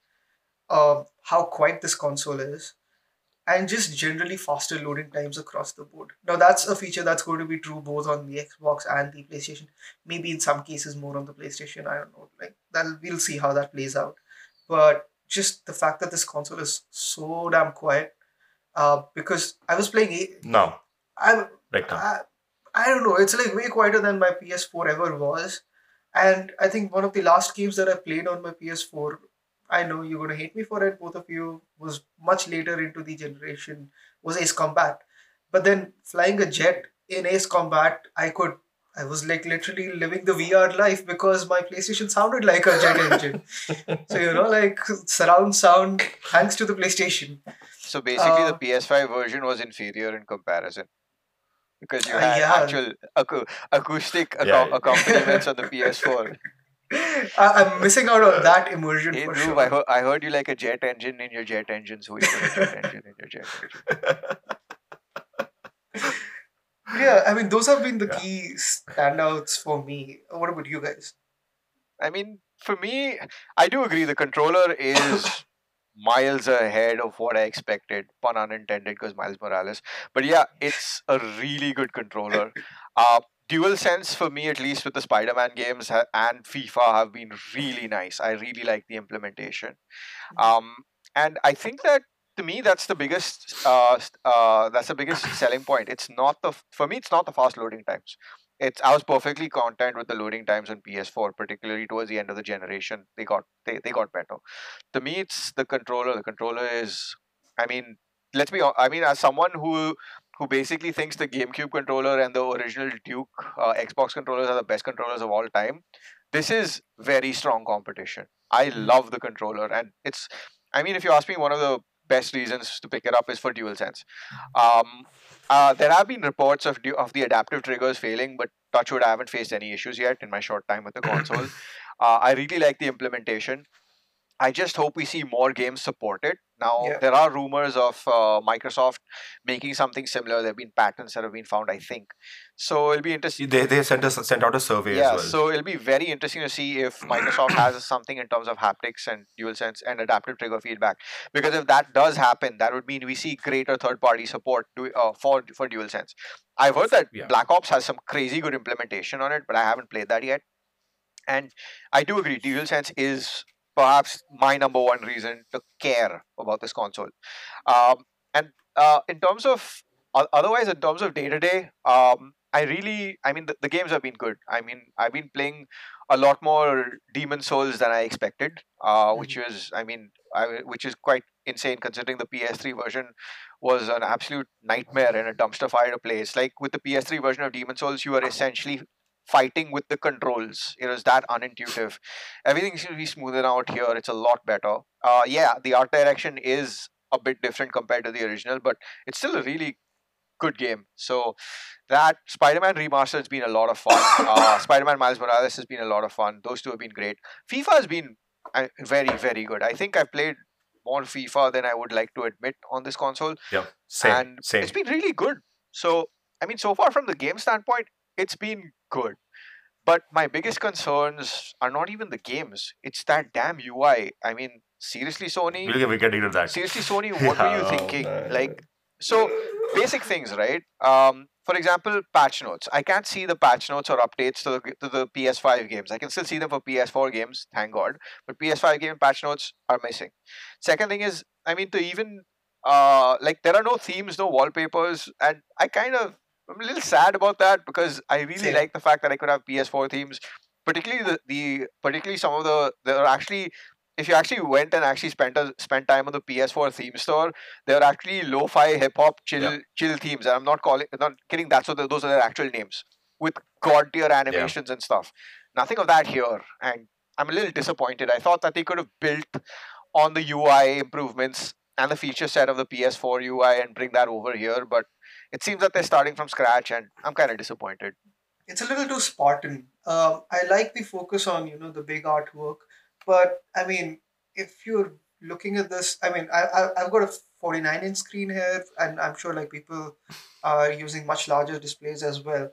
How quiet this console is. And just generally faster loading times across the board. Now, that's a feature that's going to be true both on the Xbox and the PlayStation. Maybe in some cases more on the PlayStation. I don't know. We'll see how that plays out. But just the fact that this console is so damn quiet. Because I was playing... Right now. I don't know. It's like way quieter than my PS4 ever was. And I think one of the last games that I played on my PS4... I know you're going to hate me for it, both of you, was much later into the generation, was Ace Combat. But then flying a jet in Ace Combat, I was like literally living the VR life because my PlayStation sounded like a jet engine. So, like surround sound thanks to the PlayStation. So basically the PS5 version was inferior in comparison. Because you had actual acoustic accompaniments on the PS4. I'm missing out on that immersion for sure. I heard you like a jet engine in your jet engine, so you put a jet engine in your jet engine. Yeah, I mean, those have been the key standouts for me. What about you guys? I mean, for me, I do agree the controller is miles ahead of what I expected. Pun unintended, because Miles Morales. But yeah, it's a really good controller. DualSense, for me at least, with the Spider-Man games and FIFA have been really nice. I really like the implementation. And I think that, to me, that's the biggest selling point. It's not the fast loading times. I was perfectly content with the loading times on PS4, particularly towards the end of the generation. They got better. To me, it's the controller. The controller is, as someone who basically thinks the GameCube controller and the original Duke Xbox controllers are the best controllers of all time, this is very strong competition. I love the controller. And it's, if you ask me, one of the best reasons to pick it up is for DualSense. There have been reports of the adaptive triggers failing, but touch wood, I haven't faced any issues yet in my short time with the console. I really like the implementation. I just hope we see more games supported. Now, there are rumors of Microsoft making something similar. There have been patents that have been found, I think. So, it'll be interesting. They sent out a survey as well. Yeah, so it'll be very interesting to see if Microsoft has something in terms of haptics and DualSense and adaptive trigger feedback. Because if that does happen, that would mean we see greater third-party support for DualSense. I've heard that Black Ops has some crazy good implementation on it, but I haven't played that yet. And I do agree, DualSense is... perhaps my number one reason to care about this console. In terms of day-to-day, the games have been good. I've been playing a lot more Demon Souls than I expected, which is quite insane considering the PS3 version was an absolute nightmare and a dumpster fire to play. It's like with the PS3 version of Demon Souls, you are essentially fighting with the controls. It was that unintuitive. Everything seems to be smoother out here. It's a lot better. The art direction is a bit different compared to the original, but it's still a really good game. So that Spider-Man Remaster has been a lot of fun. Spider-Man Miles Morales has been a lot of fun. Those two have been great. FIFA has been very, very good. I think I played more FIFA than I would like to admit on this console. Yeah, same. It's been really good. So, so far from the game standpoint, it's been good. But my biggest concerns are not even the games. It's that damn UI. Seriously, Sony? We'll get into that. Seriously, Sony, what were you thinking? Man. So basic things, right? For example, patch notes. I can't see the patch notes or updates to the PS5 games. I can still see them for PS4 games, thank God. But PS5 game patch notes are missing. Second thing is, there are no themes, no wallpapers. And I'm a little sad about that because I really like the fact that I could have PS4 themes, particularly some of the. There are actually, if you actually went and actually spent time on the PS4 theme store, there are actually lo-fi, hip hop, chill themes. And I'm not kidding. Those are their actual names with god tier animations and stuff. Nothing of that here, and I'm a little disappointed. I thought that they could have built on the UI improvements and the feature set of the PS4 UI and bring that over here, but it seems that they're starting from scratch, and I'm kind of disappointed. It's a little too Spartan. I like the focus on, you know, the big artwork, but I mean, if you're looking at this, I mean, I've got a 49-inch screen here, and I'm sure like people are using much larger displays as well.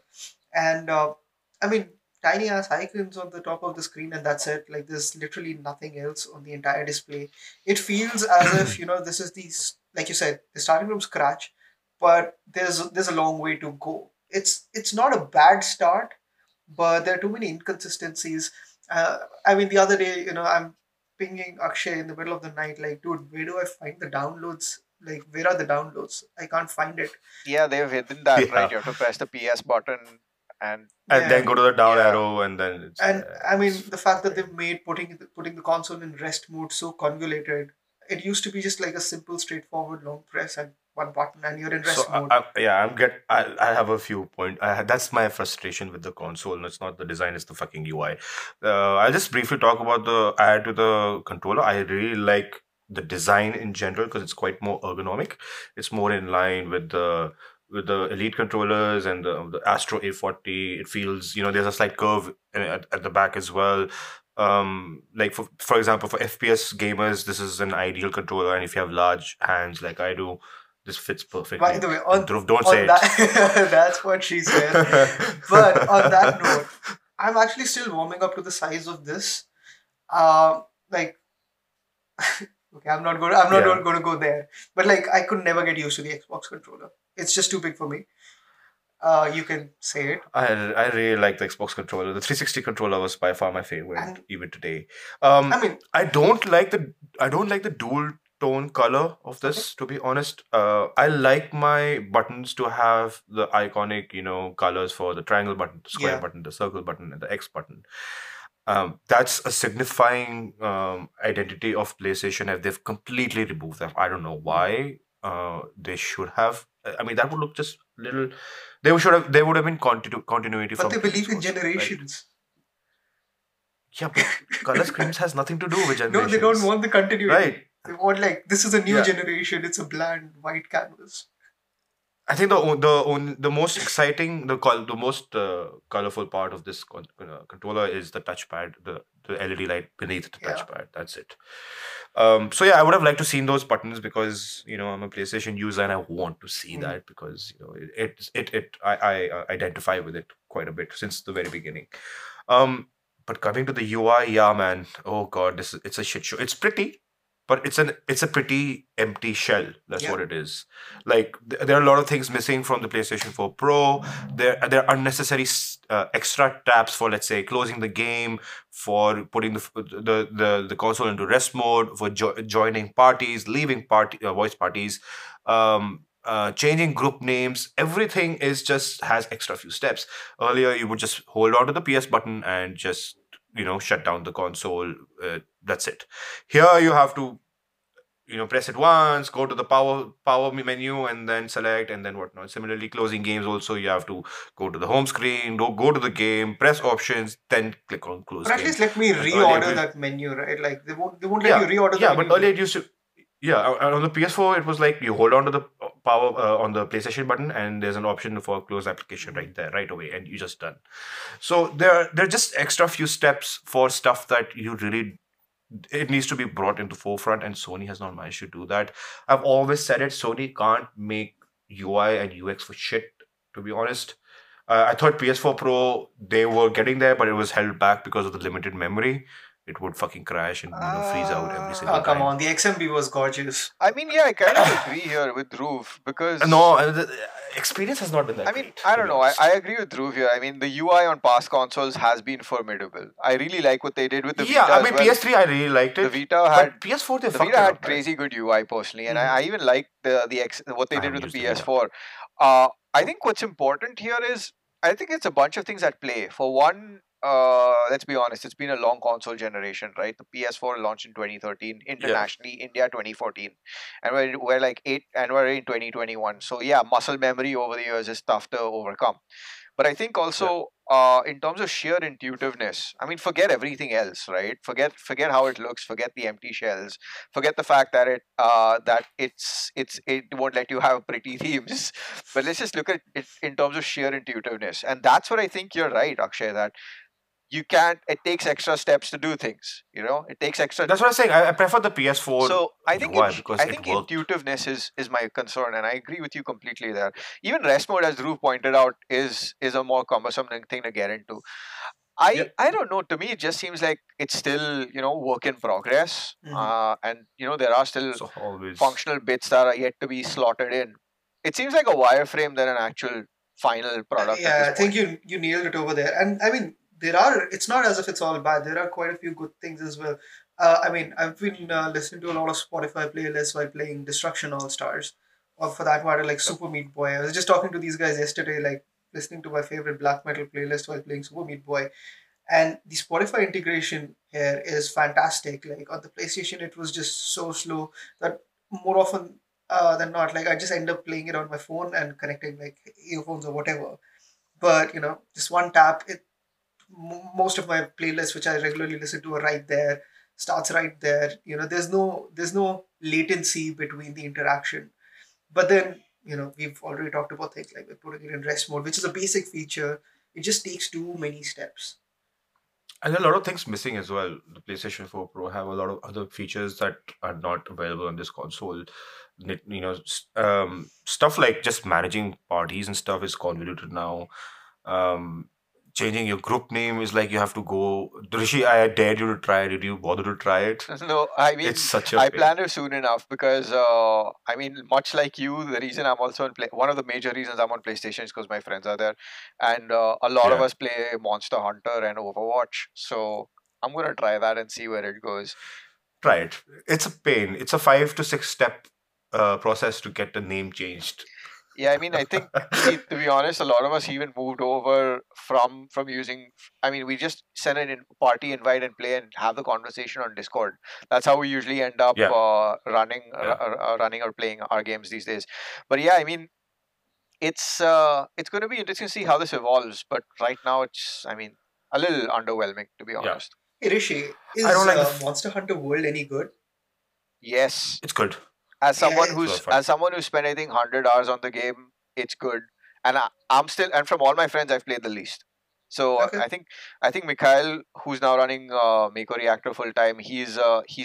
And I mean, tiny ass icons on the top of the screen, and that's it. Like, there's literally nothing else on the entire display. It feels as if, you know, this is the, like you said, they're starting from scratch, but there's a long way to go. It's not a bad start, but there are too many inconsistencies. I mean, the other day, you know, I'm pinging Akshay in the middle of the night, like, dude, where do I find the downloads? Like, where are the downloads? I can't find it. Yeah, they've hidden that, right? You have to press the PS button and then go to the down arrow, and then it's, and I mean, the fact that they've made putting the console in rest mode so convoluted. It used to be just like a simple, straightforward long press and one button, and you're in rest mode. I have a few points. That's my frustration with the console. No, it's not the design; it's the fucking UI. I'll just briefly talk about the add to the controller. I really like the design in general because it's quite more ergonomic. It's more in line with the Elite controllers and the Astro A40. It feels, you know, there's a slight curve at the back as well. Like for example, for FPS gamers, this is an ideal controller, and if you have large hands like I do, this fits perfectly. By the way, that's what she said. But on that note, I'm actually still warming up to the size of this. Like, okay, I'm not going to go there. But like, I could never get used to the Xbox controller. It's just too big for me. You can say it. I really like the Xbox controller. The 360 controller was by far my favorite, even today. I mean, I don't like the dual tone color of this, to be honest. I like my buttons to have the iconic, you know, colors for the triangle button, the square button, the circle button, and the X button. That's a signifying identity of PlayStation. If they've completely removed them, I don't know why. They should have. I mean, that would look just little. They should have. They would have been continuity. But they believe in generations. Right? Yeah, but color schemes has nothing to do with generations. No, they don't want the continuity. Right? They want, like, this is a new generation. It's a bland white canvas. I think the most exciting, the most colorful part of this controller is the touchpad, the LED light beneath the touchpad. That's it. So yeah, I would have liked to seen those buttons because, you know, I'm a PlayStation user and I want to see that because, you know, I identify with it quite a bit since the very beginning. But coming to the UI, yeah, man, oh god, it's a shit show. It's pretty. But it's a pretty empty shell. That's what it is. Like, there are a lot of things missing from the PlayStation 4 Pro. There are unnecessary extra tabs for, let's say, closing the game, for putting the console into rest mode, for joining parties, leaving voice parties, changing group names. Everything is just has extra few steps. Earlier, you would just hold on to the PS button and just, you know, shut down the console. That's it. Here you have to, you know, press it once, go to the power menu, and then select, and then whatnot. Similarly, closing games also, you have to go to the home screen, go to the game, press options, then click on close. But at least let me reorder that menu, right? Like, they won't let you reorder. Yeah, but earlier it used to. Yeah, and on the PS4, it was like you hold on to the power on the PlayStation button, and there's an option for close application right there, right away, and you're just done. So there are just extra few steps for stuff that you really, it needs to be brought into forefront, and Sony has not managed to do that. I've always said it, Sony can't make UI and UX for shit, to be honest. I thought PS4 Pro, they were getting there, but it was held back because of the limited memory. It would fucking crash and, you know, freeze out every single time. Oh, come on. The XMB was gorgeous. I mean, yeah, I kind of agree here with Dhruv because... No, the experience has not been that great. I don't know. I agree with Dhruv here. I mean, the UI on past consoles has been formidable. I really like what they did with the Vita. Yeah, I mean, PS3, I really liked it. The Vita had... But PS4, they fucked it up. The Vita had crazy good UI, personally. And I even liked what they did with the PS4. I think what's important here is... I think it's a bunch of things at play. For one... let's be honest, it's been a long console generation, right? The PS4 launched in 2013, internationally, India 2014. And we're in 2021. So yeah, muscle memory over the years is tough to overcome. But I think also in terms of sheer intuitiveness, I mean, forget everything else, right? Forget how it looks, forget the empty shells, forget the fact that it won't let you have pretty themes. But let's just look at it in terms of sheer intuitiveness, and that's where I think you're right, Akshay. That you can't. It takes extra steps to do things. You know, it takes extra. That's what I'm saying. I prefer the PS4. So I think intuitiveness is my concern, and I agree with you completely there. Even rest mode, as Dhruv pointed out, is a more cumbersome thing to get into. I don't know. To me, it just seems like it's still, you know, work in progress, and you know there are still functional bits that are yet to be slotted in. It seems like a wireframe than an actual final product. Yeah, I think you nailed it over there, and I mean. It's not as if it's all bad. There are quite a few good things as well. I mean, I've been listening to a lot of Spotify playlists while playing Destruction All-Stars. Or for that matter, like Super Meat Boy. I was just talking to these guys yesterday, like listening to my favorite black metal playlist while playing Super Meat Boy. And the Spotify integration here is fantastic. Like on the PlayStation, it was just so slow that more often than not, like I just end up playing it on my phone and connecting like earphones or whatever. But, you know, just one tap, most of my playlists, which I regularly listen to, are right there. Starts right there. You know, there's no latency between the interaction. But then, you know, we've already talked about things like putting it in rest mode, which is a basic feature. It just takes too many steps. And a lot of things missing as well. The PlayStation 4 Pro have a lot of other features that are not available on this console. You know, stuff like just managing parties and stuff is convoluted now. Changing your group name is like you have to go. Rishi, I dared you to try it. Did you bother to try it? No, I mean, it's such a I plan it soon enough because, I mean, much like you, the reason I'm also on one of the major reasons I'm on PlayStation is because my friends are there. And a lot of us play Monster Hunter and Overwatch. So I'm going to try that and see where it goes. Try it. It's a pain. It's a 5 to 6 step process to get the name changed. Yeah, I mean, I think, to be honest, a lot of us even moved over from using... I mean, we just send a party invite and play and have the conversation on Discord. That's how we usually end up running or playing our games these days. But yeah, I mean, it's going to be interesting to see how this evolves. But right now, it's, I mean, a little underwhelming, to be honest. Hey, Rishi, is Monster Hunter World any good? Yes. It's good. As someone who spent, I think, 100 hours on the game, it's good. And I'm from all my friends, I've played the least. So I think Mikhail, who's now running Mako Reactor full time, he's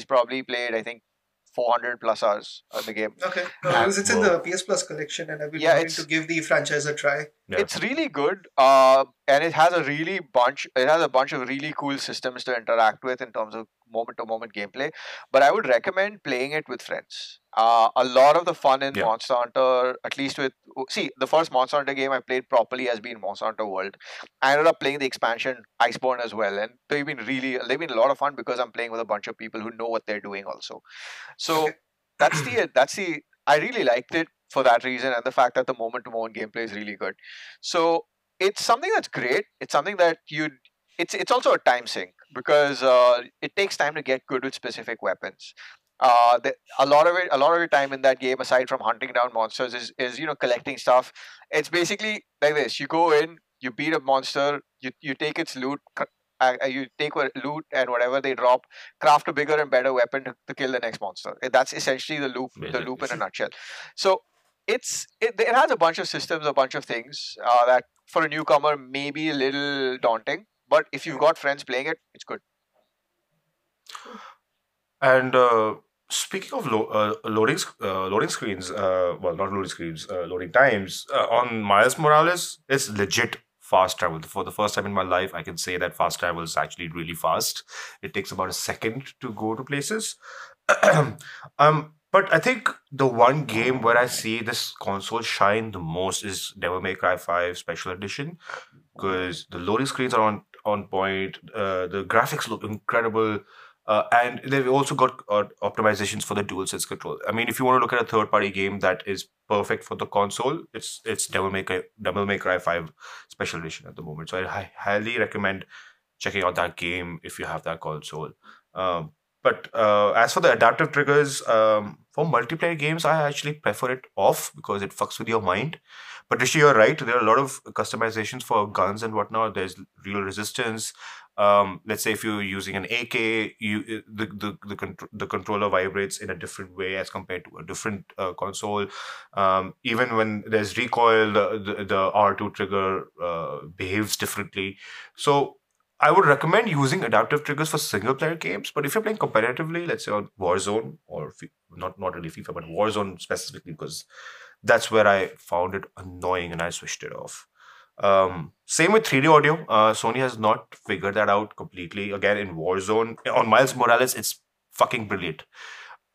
probably played, I think, 400 plus hours on the game. Okay, because it's in the PS Plus collection, and I've been trying to give the franchise a try. Yeah. It's really good, and it has a bunch of really cool systems to interact with in terms of moment-to-moment gameplay. But I would recommend playing it with friends. A lot of the fun in Monster Hunter, at least with... See, the first Monster Hunter game I played properly has been Monster Hunter World. I ended up playing the expansion Iceborne as well. And they've been a lot of fun because I'm playing with a bunch of people who know what they're doing also. So that's the... I really liked it for that reason. And the fact that the moment-to-moment gameplay is really good. So it's something that's great. It's something that you'd... It's also a time sink because it takes time to get good with specific weapons. A lot of your time in that game, aside from hunting down monsters, is you know, collecting stuff. It's basically like this: you go in, you beat a monster, you take its loot, you take loot and whatever they drop, craft a bigger and better weapon to kill the next monster. That's essentially the loop. Really? The loop in a nutshell. So it has a bunch of systems, a bunch of things that for a newcomer may be a little daunting. But if you've got friends playing it, it's good. And speaking of loading times, on Miles Morales, it's legit fast travel. For the first time in my life, I can say that fast travel is actually really fast. It takes about a second to go to places. But I think the one game where I see this console shine the most is Devil May Cry 5 Special Edition. Because the loading screens are on point, the graphics look incredible, and they've also got optimizations for the DualSense control. I mean, if you want to look at a third-party game that is perfect for the console, it's Devil May Cry 5 Special Edition at the moment. So I highly recommend checking out that game if you have that console. But as for the adaptive triggers For multiplayer games, I actually prefer it off because it fucks with your mind. But Rishi, you're right. There are a lot of customizations for guns and whatnot. There's real resistance. Let's say if you're using an AK, the controller vibrates in a different way as compared to a different console. Even when there's recoil, the R2 trigger behaves differently. So I would recommend using adaptive triggers for single player games. But if you're playing competitively, let's say on Warzone, or not really FIFA, but Warzone specifically, because that's where I found it annoying and I switched it off. Same with 3D audio. Sony has not figured that out completely. Again, in Warzone, on Miles Morales, it's fucking brilliant.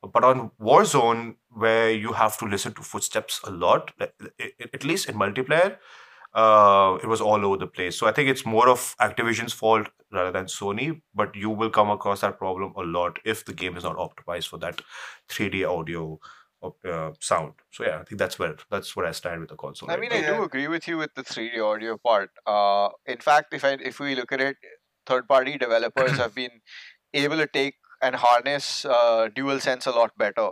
But on Warzone, where you have to listen to footsteps a lot, at least in multiplayer, it was all over the place. So I think it's more of Activision's fault rather than Sony, but you will come across that problem a lot if the game is not optimized for that 3D audio sound. So yeah, I think that's where I stand with the console. I mean, right? I do agree with you with the 3D audio part. In fact, if we look at it, third-party developers have been able to take and harness DualSense a lot better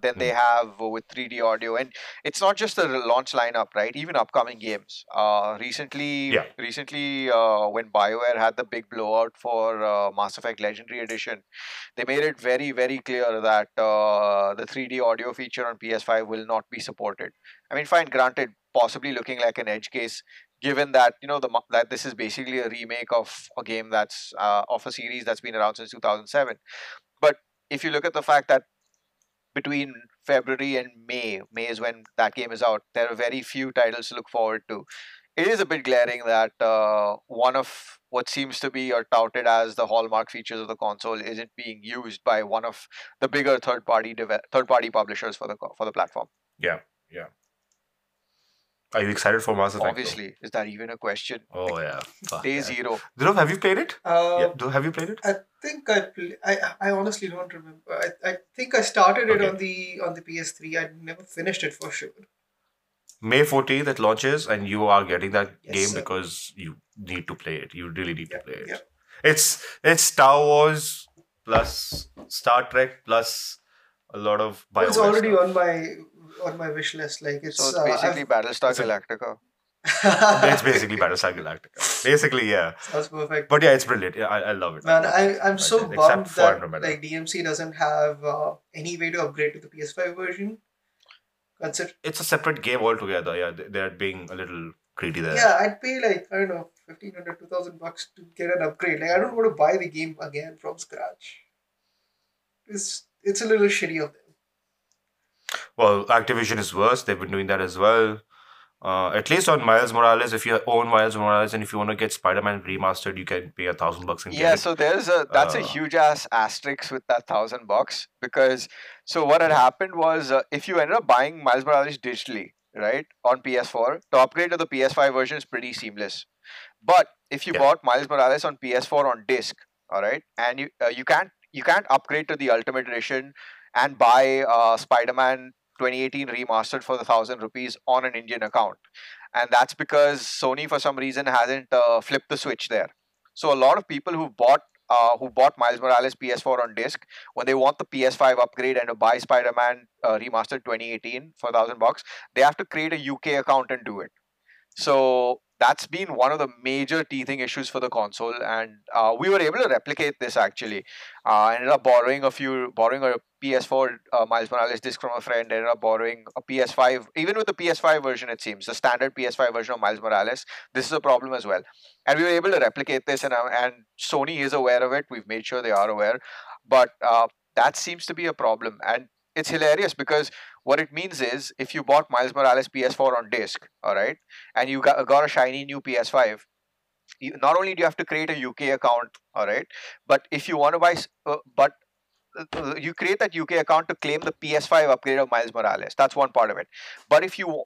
than they have with 3D audio. And it's not just the launch lineup, right? Even upcoming games. Recently, when BioWare had the big blowout for Mass Effect Legendary Edition, they made it very, very clear that the 3D audio feature on PS5 will not be supported. I mean, fine, granted, possibly looking like an edge case, given that, you know, that this is basically a remake of a game that's of a series that's been around since 2007. But if you look at the fact that between February and May is when that game is out, there are very few titles to look forward to. It is a bit glaring that one of what seems to be or touted as the hallmark features of the console isn't being used by one of the bigger third party publishers for the platform. Yeah. Are you excited for Mass Effect? Obviously. Is that even a question? Oh, like, yeah. Day zero. Dhruv, have you played it? I think I honestly don't remember. I think I started it on the PS3. I never finished it for sure. May 14th it launches, and you are getting that game because you need to play it. You really need to play it. Yeah. It's Star Wars plus Star Trek plus a lot of BioWare. It's already stuff on my wish list. Like, it's basically Battlestar Galactica. It's basically Battlestar Galactica. Basically, yeah. Sounds perfect. But yeah, it's brilliant. Yeah, I love it. Man, I'm so bummed that like DMC doesn't have any way to upgrade to the PS5 version. That's it. It's a separate game altogether. Yeah, they're being a little greedy there. Yeah, I'd pay like, I don't know, $1,500 to $2,000 to get an upgrade. Like, I don't want to buy the game again from scratch. It's a little shitty of them. Well, Activision is worse. They've been doing that as well. At least on Miles Morales, if you own Miles Morales and if you want to get Spider-Man remastered, you can pay $1,000 and get it. Yeah, so that's a huge ass asterisk with that $1,000 because so what had happened was if you ended up buying Miles Morales digitally, right, on PS4, the upgrade to the PS5 version is pretty seamless. But if you bought Miles Morales on PS4 on disc, all right, and you can't upgrade to the Ultimate Edition and buy Spider-Man 2018 remastered for the ₹1,000 on an Indian account. And that's because Sony, for some reason, hasn't flipped the switch there. So a lot of people who bought Miles Morales PS4 on disc, when they want the PS5 upgrade and to buy Spider-Man remastered 2018 for $1,000, they have to create a UK account and do it. So that's been one of the major teething issues for the console, and we were able to replicate this actually. I ended up borrowing a PS4 Miles Morales disc from a friend. I ended up borrowing a PS5, even with the PS5 version, it seems, the standard PS5 version of Miles Morales. This is a problem as well, and we were able to replicate this, and Sony is aware of it. We've made sure they are aware, but that seems to be a problem, and it's hilarious because what it means is if you bought Miles Morales PS4 on disc, all right, and you got a shiny new PS5, not only do you have to create a UK account, all right, but if you want to buy, you create that UK account to claim the PS5 upgrade of Miles Morales. That's one part of it. But if you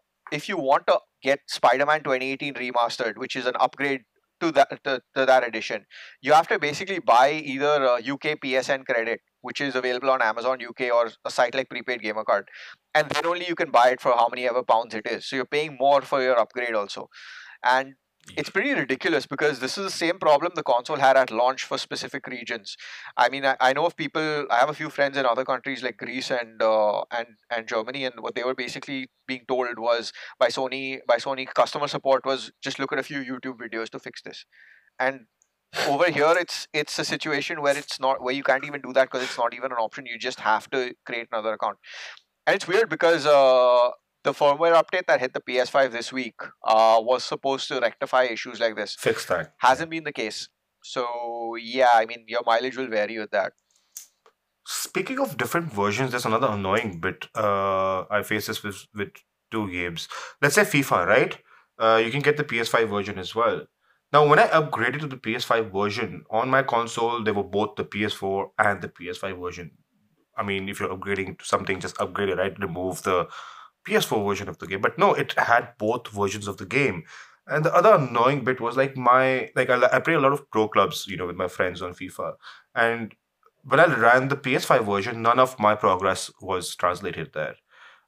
want to get Spider-Man 2018 remastered, which is an upgrade to that edition, you have to basically buy either a UK PSN credit, which is available on Amazon UK, or a site like Prepaid Gamer Card, and then only you can buy it for how many ever pounds it is. So you're paying more for your upgrade also, and It's pretty ridiculous because this is the same problem the console had at launch for specific regions. I mean, I know of people, I have a few friends in other countries like Greece and Germany, and what they were basically being told was by Sony customer support was just look at a few YouTube videos to fix this. And over here, it's a situation where it's not, where you can't even do that because it's not even an option. You just have to create another account. And it's weird because the firmware update that hit the PS5 this week was supposed to rectify issues like this. Fix that. Hasn't been the case. So, yeah, I mean, your mileage will vary with that. Speaking of different versions, there's another annoying bit. I face this with two games. Let's say FIFA, right? You can get the PS5 version as well. Now, when I upgraded to the PS5 version, on my console, they were both the PS4 and the PS5 version. I mean, if you're upgrading to something, just upgrade it, right? Remove the PS4 version of the game, but no, it had both versions of the game. And the other annoying bit was I play a lot of pro clubs, you know, with my friends on FIFA. And when I ran the PS5 version, none of my progress was translated there.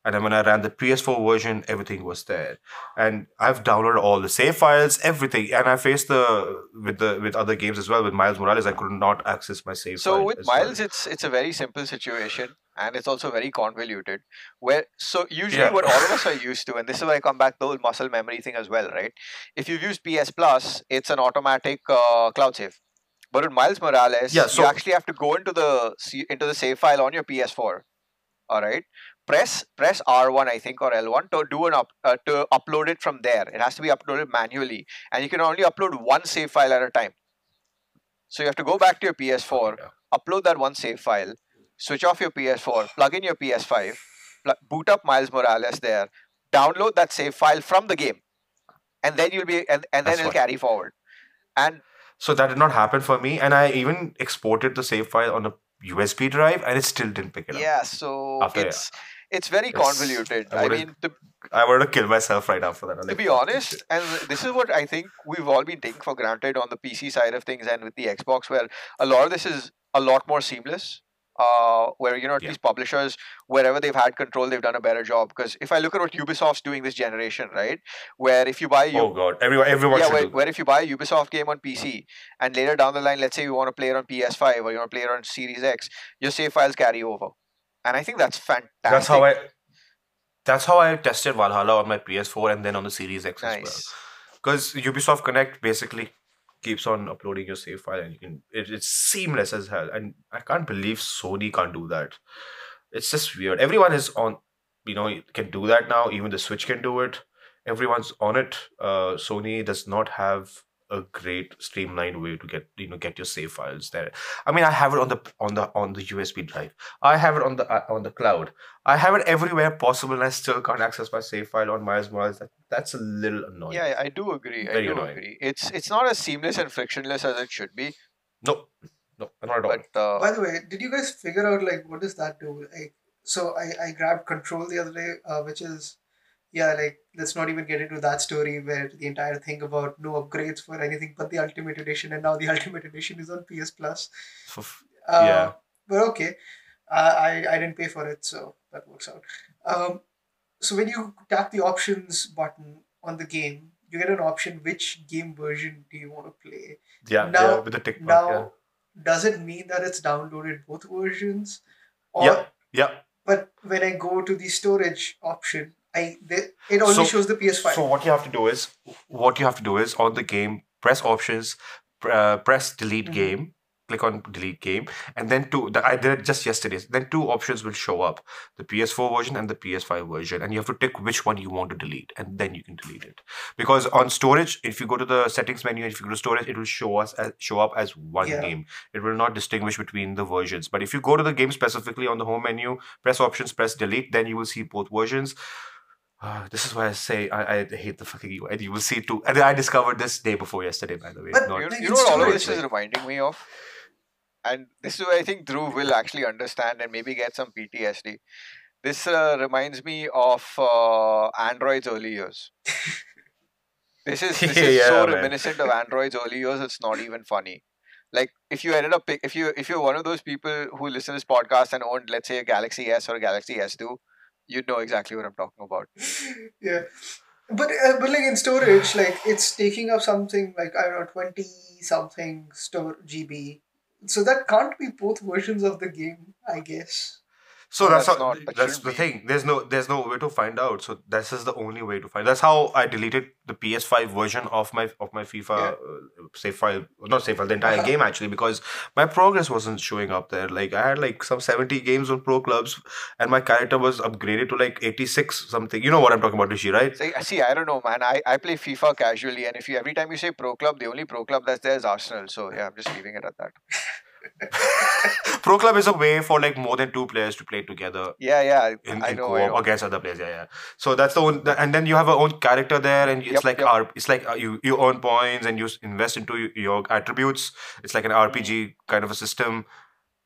And then when I ran the PS4 version, everything was there. And I've downloaded all the save files, everything. And I faced with other games as well. With Miles Morales, I could not access my save file. So with Miles, it's a very simple situation. And it's also very convoluted. What all of us are used to, and this is why I come back to the whole muscle memory thing as well, right? If you've used PS Plus, it's an automatic cloud save. But in Miles Morales, you actually have to go into the save file on your PS4. All right, press R1, I think, or L1 to do to upload it from there. It has to be uploaded manually, and you can only upload one save file at a time. So you have to go back to your PS4, upload that one save file. Switch off your PS4, plug in your PS5, boot up Miles Morales there, download that save file from the game, and then you'll be and then it'll carry forward. And so that did not happen for me, and I even exported the save file on a USB drive, and it still didn't pick it up. Yeah, so it's very convoluted. I wanted to kill myself right after that. To be honest, and this is what I think we've all been taking for granted on the PC side of things and with the Xbox, where a lot of this is a lot more seamless. Where, you know, at least publishers, wherever they've had control, they've done a better job. Because if I look at what Ubisoft's doing this generation, right, where if you buy... where if you buy a Ubisoft game on PC and later down the line, let's say you want to play it on PS5 or you want to play it on Series X, your save files carry over. And I think that's fantastic. That's how I tested Valhalla on my PS4 and then on the Series X as well. Because Ubisoft Connect basically keeps on uploading your save file, and you can it's seamless as hell. And I can't believe Sony can't do that. It's just weird. Everyone is on, you know, can do that now. Even the Switch can do it. Everyone's on it. Sony does not have a great streamlined way to get your save files there. I mean, I have it on the USB drive. I have it on the cloud. I have it everywhere possible, and I still can't access my save file on Miles Morales. That's a little annoying. Yeah, I do agree. Very annoying. It's not as seamless and frictionless as it should be. No, not at all. But, by the way, did you guys figure out what does that do? I grabbed Control the other day, which is. Yeah, let's not even get into that story where the entire thing about no upgrades for anything but the Ultimate Edition, and now the Ultimate Edition is on PS Plus. But okay, I didn't pay for it, so that works out. So when you tap the options button on the game, you get an option, which game version do you want to play? With the tick mark. Does it mean that it's downloaded both versions? But when I go to the storage option, it only shows the PS5. So what you have to do is on the game, press options, press delete game, click on delete game, and then I did it just yesterday. Then two options will show up: the PS4 version and the PS5 version, and you have to tick which one you want to delete, and then you can delete it. Because on storage, if you go to the settings menu, if you go to storage, it will show up as one game. It will not distinguish between the versions. But if you go to the game specifically on the home menu, press options, press delete, then you will see both versions. This is why I say I hate the fucking UI. You will see too. And I discovered this day before yesterday, by the way. But you know what all of this is reminding me of? And this is where I think Dhruv will actually understand and maybe get some PTSD. This reminds me of Android's early years. This is so reminiscent of Android's early years, it's not even funny. Like, if you're one of those people who listen to this podcast and owned, let's say, a Galaxy S or a Galaxy S2, you'd know exactly what I'm talking about. Yeah. But like in storage, like it's taking up something like, I don't know, 20 something GB. So that can't be both versions of the game, I guess. So no, that's the thing. There's no way to find out. So this is the only way to find. That's how I deleted the PS5 version of my FIFA save file, not save file, the entire game actually, because my progress wasn't showing up there. Like I had like some 70 games on pro clubs, and my character was upgraded to like 86 something. You know what I'm talking about, Rishi, right? See, I don't know, man. I play FIFA casually, and if you every time you say pro club, the only pro club that's there is Arsenal. So yeah, I'm just leaving it at that. Pro club is a way for like more than two players to play together. I know. Against other players. Yeah. So that's the one. And then you have your own character there, and it's like you earn points and you invest into your attributes. It's like an RPG kind of a system.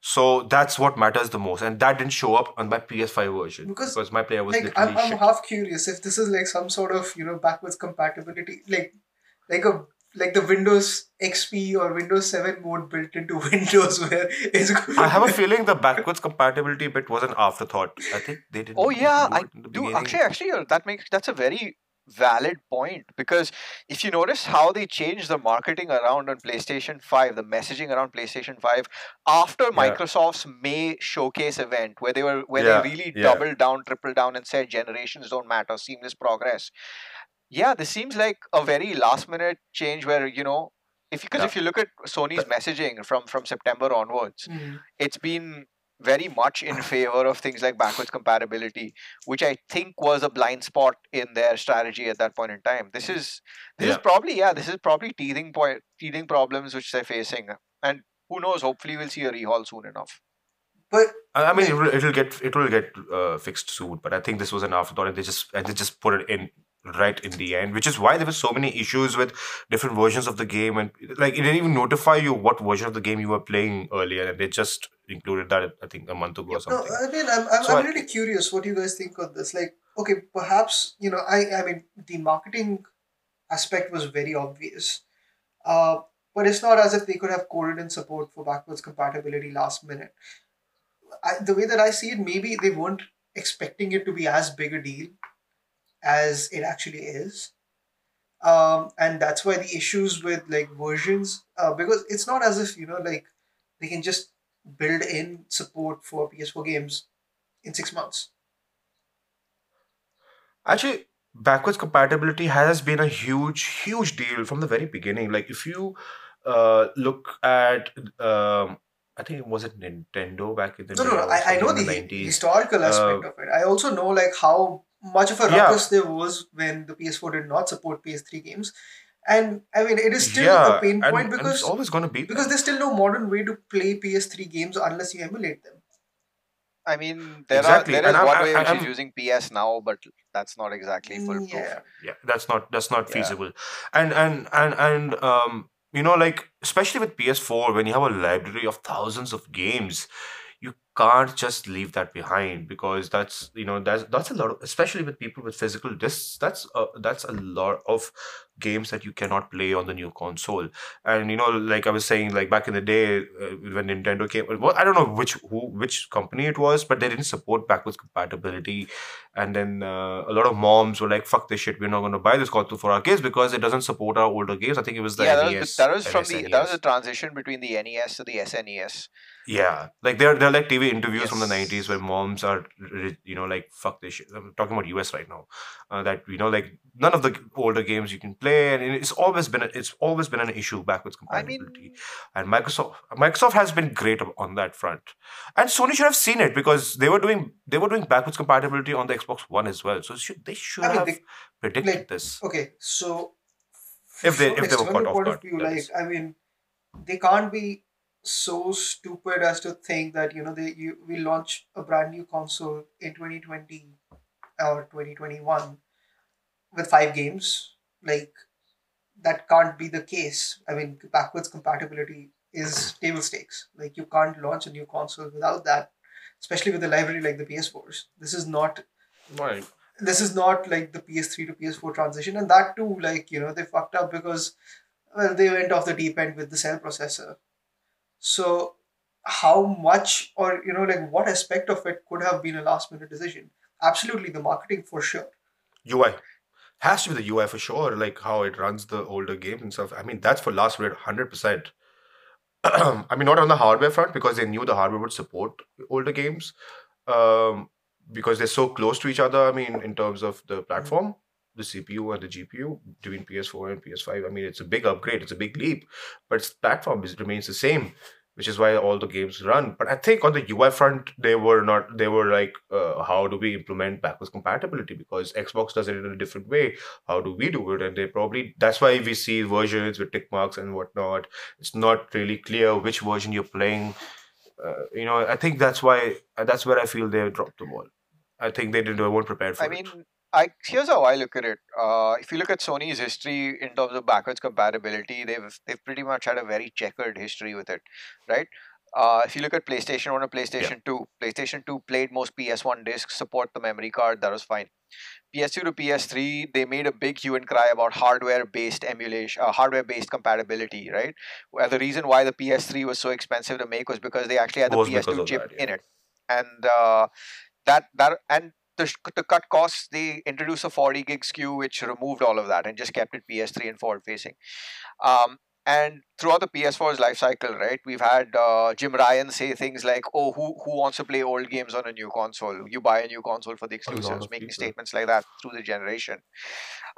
So that's what matters the most, and that didn't show up on my PS5 version because my player was like, literally I'm half curious if this is like some sort of backwards compatibility, like the Windows XP or Windows 7 mode built into Windows where it's good. I have a feeling the backwards compatibility bit was an afterthought. I think they didn't. Oh yeah, I do. Actually, that's a very valid point, because if you notice how they changed the marketing around on PlayStation 5, the messaging around PlayStation 5 after Microsoft's May showcase event where they really doubled down, tripled down and said generations don't matter, seamless progress. Yeah, this seems like a very last-minute change where, if you look at Sony's messaging from September onwards, it's been very much in favor of things like backwards compatibility, which I think was a blind spot in their strategy at that point in time. This is probably teething problems which they're facing, and who knows? Hopefully, we'll see a rehaul soon enough. But I mean, it will get fixed soon. But I think this was an afterthought, and they just put it in right in the end, which is why there were so many issues with different versions of the game, and like it didn't even notify you what version of the game you were playing earlier, and they just included that I think a month ago or something. No, I mean I'm really curious what you guys think of this. Like, okay, perhaps I mean the marketing aspect was very obvious, but it's not as if they could have coded in support for backwards compatibility last minute. The way that I see it, maybe they weren't expecting it to be as big a deal as it actually is, and that's why the issues with like versions, because it's not as if like they can just build in support for PS4 games in 6 months. Actually, backwards compatibility has been a huge deal from the very beginning. Like if you look at I think it was at Nintendo back in the day. No, I know the 90s. Historical aspect of it. I also know like how much of a ruckus there was when the PS4 did not support PS3 games. And I mean, it is still a pain point because it's always going to be because there's still no modern way to play PS3 games unless you emulate them. I mean, there is one way which is using PS Now, but that's not exactly foolproof. Yeah, that's not feasible. And like especially with PS4, when you have a library of thousands of games, you can't just leave that behind, because that's a lot of, especially with people with physical discs, that's a lot of games that you cannot play on the new console. And like I was saying, like back in the day when Nintendo came, well, I don't know which company it was, but they didn't support backwards compatibility, and then a lot of moms were like, "Fuck this shit, we're not going to buy this console for our kids because it doesn't support our older games." I think it was the NES. That was the transition between the NES to the SNES. Yeah, like they're like TV interviews from the 90s where moms are, like, "Fuck this shit." I'm talking about US right now. That like none of the older games you can play, and it's always been an issue, backwards compatibility. I mean, and Microsoft has been great on that front, and Sony should have seen it because they were doing backwards compatibility on the Xbox One as well. So they should have predicted this. Okay, so if they were caught off guard, I mean, they can't be so stupid as to think that we launch a brand new console in 2020 or 2021 with 5 games. Like, that can't be the case. I mean, backwards compatibility is table stakes. Like, you can't launch a new console without that, especially with a library like the PS4s. This is not right. This is not like the PS3 to PS4 transition, and that too, like they fucked up because they went off the deep end with the cell processor. So how much or, like what aspect of it could have been a last minute decision? Absolutely. The marketing for sure. UI. has to be the UI for sure, like how it runs the older games and stuff. I mean, that's for last rate, 100%. I mean, not on the hardware front, because they knew the hardware would support older games, because they're so close to each other. I mean, in terms of the platform, the CPU and the GPU between PS4 and PS5. I mean, it's a big upgrade, it's a big leap, but its platform remains the same, which is why all the games run. But I think on the UI front, they were like, how do we implement backwards compatibility? Because Xbox does it in a different way. How do we do it? And they probably, that's why we see versions with tick marks and whatnot. It's not really clear which version you're playing. You know, I think that's why, that's where I feel they dropped the ball. I think they weren't prepared for it. Here's how I look at it. If you look at Sony's history in terms of backwards compatibility, they've pretty much had a very checkered history with it, right? If you look at PlayStation 1 and PlayStation 2, PlayStation 2 played most PS1 discs, support the memory card, that was fine. PS2 to PS3, they made a big hue and cry about hardware-based emulation, hardware-based compatibility, right? The reason why the PS3 was so expensive to make was because they actually had the PS2 chip in it. And to cut costs, they introduced a 40 gig SKU, which removed all of that and just kept it PS3 and forward facing. And throughout the PS4's life cycle, right, we've had Jim Ryan say things like, "Oh, who wants to play old games on a new console? You buy a new console for the exclusives," making statements like that through the generation.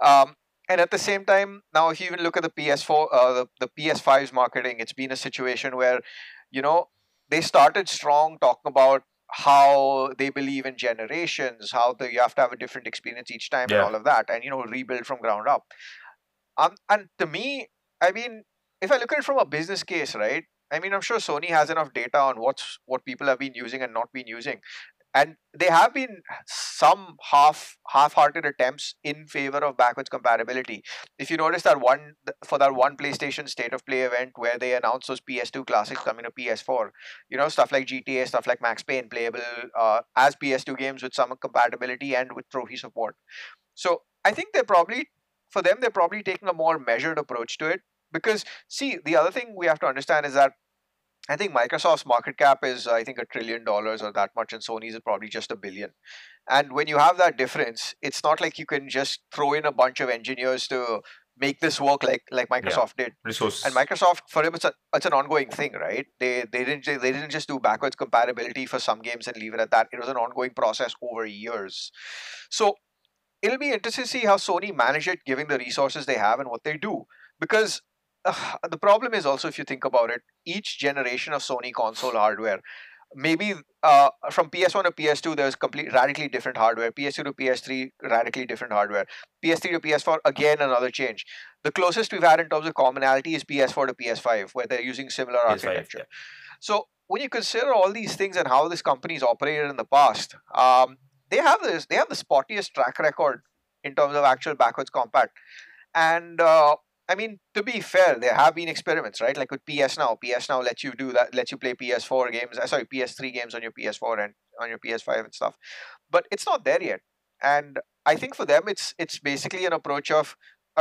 And at the same time, now if you even look at the PS4, the PS5's marketing, it's been a situation where, you know, they started strong talking about how they believe in generations, you have to have a different experience each time and all of that, and, you know, rebuild from ground up. And to me, I mean, if I look at it from a business case, right, I mean, I'm sure Sony has enough data on what people have been using and not been using. And there have been some half-hearted attempts in favor of backwards compatibility. If you notice that one PlayStation State of Play event where they announced those PS2 classics coming to PS4, you know, stuff like GTA, stuff like Max Payne, playable as PS2 games with some compatibility and with trophy support. So I think for them, they're probably taking a more measured approach to it. Because, see, the other thing we have to understand is that I think Microsoft's market cap is, I think, $1 trillion or that much, and Sony's is probably just $1 billion. And when you have that difference, it's not like you can just throw in a bunch of engineers to make this work like Microsoft did. Resources. And Microsoft, for them, it's an ongoing thing, right? They didn't just do backwards compatibility for some games and leave it at that. It was an ongoing process over years. So it'll be interesting to see how Sony manage it, given the resources they have and what they do, because. The problem is also, if you think about it, each generation of Sony console hardware, maybe from PS1 to PS2, there's radically different hardware. PS2 to PS3, radically different hardware. PS3 to PS4, again, another change. The closest we've had in terms of commonality is PS4 to PS5, where they're using similar architecture. So when you consider all these things and how this company's operated in the past, they have the spottiest track record in terms of actual backwards compat. And I mean, to be fair, there have been experiments, right? Like with PS Now. PS Now lets you do that, lets you play PS4 games, sorry, PS3 games on your PS4 and on your PS5 and stuff. But it's not there yet. And I think for them, it's basically an approach of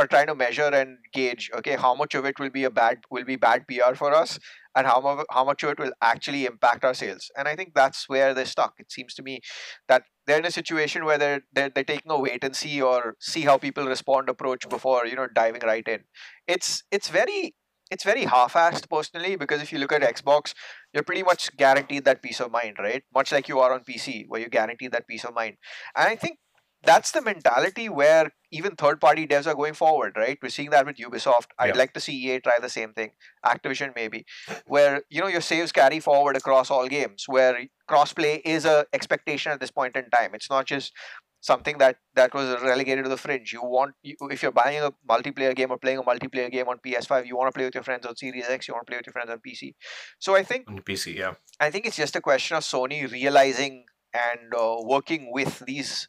trying to measure and gauge, okay, how much of it will be bad PR for us, and how much of it will actually impact our sales. And I think that's where they're stuck. It seems to me that they're in a situation where they're taking a wait and see, or see how people respond approach before, you know, diving right in. It's very half-assed personally, because if you look at Xbox, you're pretty much guaranteed that peace of mind, right? Much like you are on PC, where you're guaranteed that peace of mind. And I think that's the mentality where even third-party devs are going forward, right? We're seeing that with Ubisoft. I'd like to see EA try the same thing. Activision maybe. Where, you know, your saves carry forward across all games, where crossplay is an expectation at this point in time. It's not just something that was relegated to the fringe. If you're buying a multiplayer game or playing a multiplayer game on PS5, you want to play with your friends on Series X, you want to play with your friends on PC. So I think... On PC, yeah. I think it's just a question of Sony realizing and working with these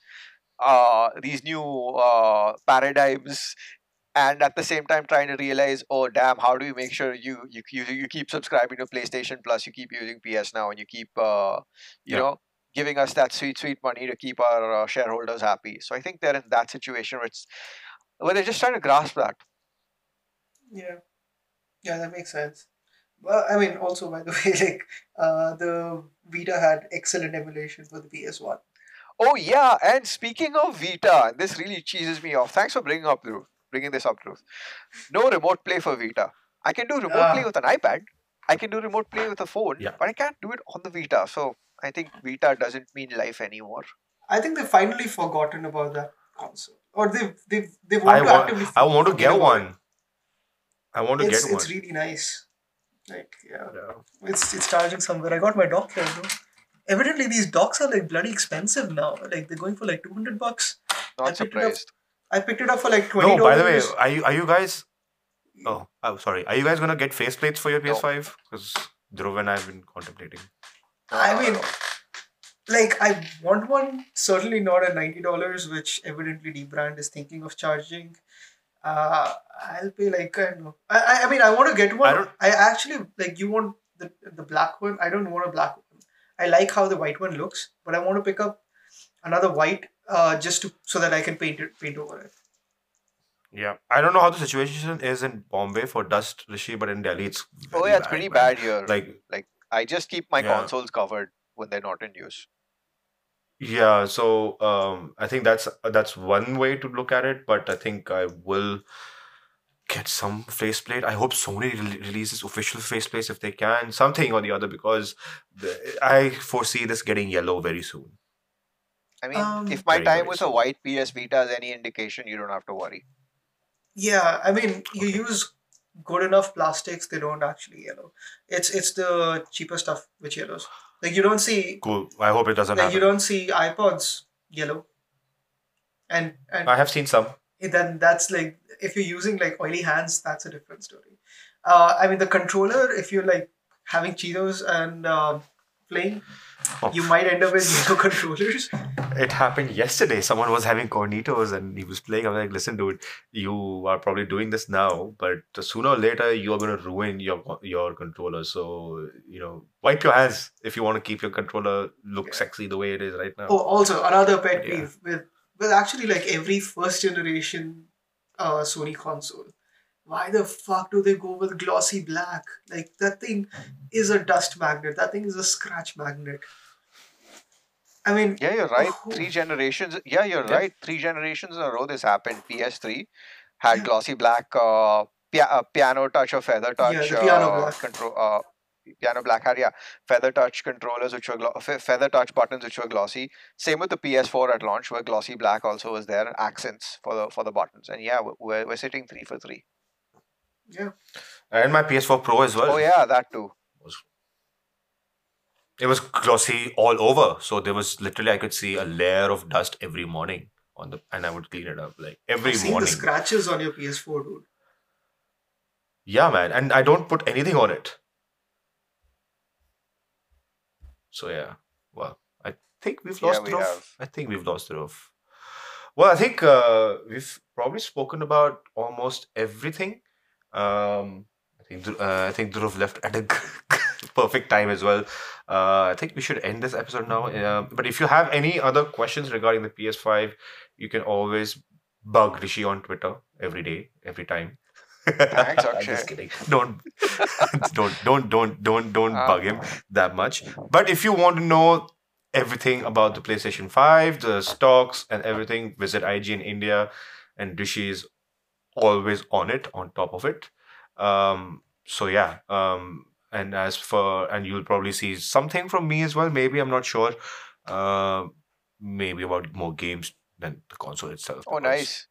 new paradigms, and at the same time trying to realize, oh damn, how do we make sure you keep subscribing to PlayStation Plus, you keep using PS Now, and you keep you know giving us that sweet money to keep our shareholders happy. So I think they're in that situation where they're just trying to grasp that. Yeah, that makes sense. Well, I mean, also, by the way, like the Vita had excellent emulation for the PS1. Oh yeah, and speaking of Vita, this really cheeses me off. Thanks for bringing this up, Ruth. No remote play for Vita. I can do remote play with an iPad. I can do remote play with a phone, but I can't do it on the Vita. So I think Vita doesn't mean life anymore. I think they've finally forgotten about that console, or they want to actively. I want to get one. I want to get one. It's really nice. Like it's charging somewhere. I got my dock here, though. Evidently, these docks are like bloody expensive now. Like they're going for like $200. Not surprised. I picked it up for like $20. No, by the way, are you guys? Oh, I'm sorry. Are you guys gonna get faceplates for your PS5? Because Dhruv and I have been contemplating. I mean, like I want one. Certainly not at $90, which evidently Dbrand is thinking of charging. I'll pay like I don't know. I mean, I want to get one. I actually like. You want the black one? I don't want a black one. I like how the white one looks, but I want to pick up another white just so that I can paint over it. Yeah, I don't know how the situation is in Bombay for dust, Rishi, but in Delhi it's it's pretty bad here. Like I just keep my consoles covered when they're not in use. Yeah, so I think that's one way to look at it, but I think I will get some faceplate. I hope Sony releases official faceplates if they can, something or the other, because I foresee this getting yellow very soon. I mean, if my time was a white PS Vita as any indication, you don't have to worry. Yeah, I mean, you use good enough plastics, they don't actually yellow. It's the cheaper stuff which yellows. Like, you don't see... Cool. I hope it doesn't happen. You don't see iPods yellow. And I have seen some. Then that's like... If you're using like oily hands, that's a different story. I mean, the controller, if you're like having Cheetos and playing, you might end up with yellow controllers. It happened yesterday. Someone was having Cornitos and he was playing. I'm like, listen, dude, you are probably doing this now, but sooner or later, you are going to ruin your controller. So, you know, wipe your hands if you want to keep your controller look sexy the way it is right now. Oh, also, another pet peeve with actually like every first generation Sony console. Why the fuck do they go with glossy black? Like, that thing is a dust magnet. That thing is a scratch magnet. I mean... Yeah, you're right. Three generations in a row this happened. PS3 had glossy black piano touch or feather touch piano black had feather touch controllers which were feather touch buttons which were glossy. Same with the PS4 at launch where glossy black also was there, accents for the buttons. And we're sitting 3 for 3. Yeah, and my PS4 Pro as well. Oh yeah, that too. It was glossy all over, so there was literally I could see a layer of dust every morning and I would clean it up like every morning. I've seen the scratches on your PS4, dude. Yeah, man, and I don't put anything on it. So yeah, well, I think we've lost the roof. Well, I think we've probably spoken about almost everything. I think Dhruv left at a perfect time as well. I think we should end this episode now. But if you have any other questions regarding the PS5, you can always bug Rishi on Twitter every day, every time. Thanks, Akshay. I'm just kidding. Don't bug him that much. But if you want to know everything about the PlayStation 5, the stocks and everything, visit IGN India, and Rishi is always on it, on top of it. So yeah. And you'll probably see something from me as well. Maybe, I'm not sure. Maybe about more games than the console itself. Oh, nice.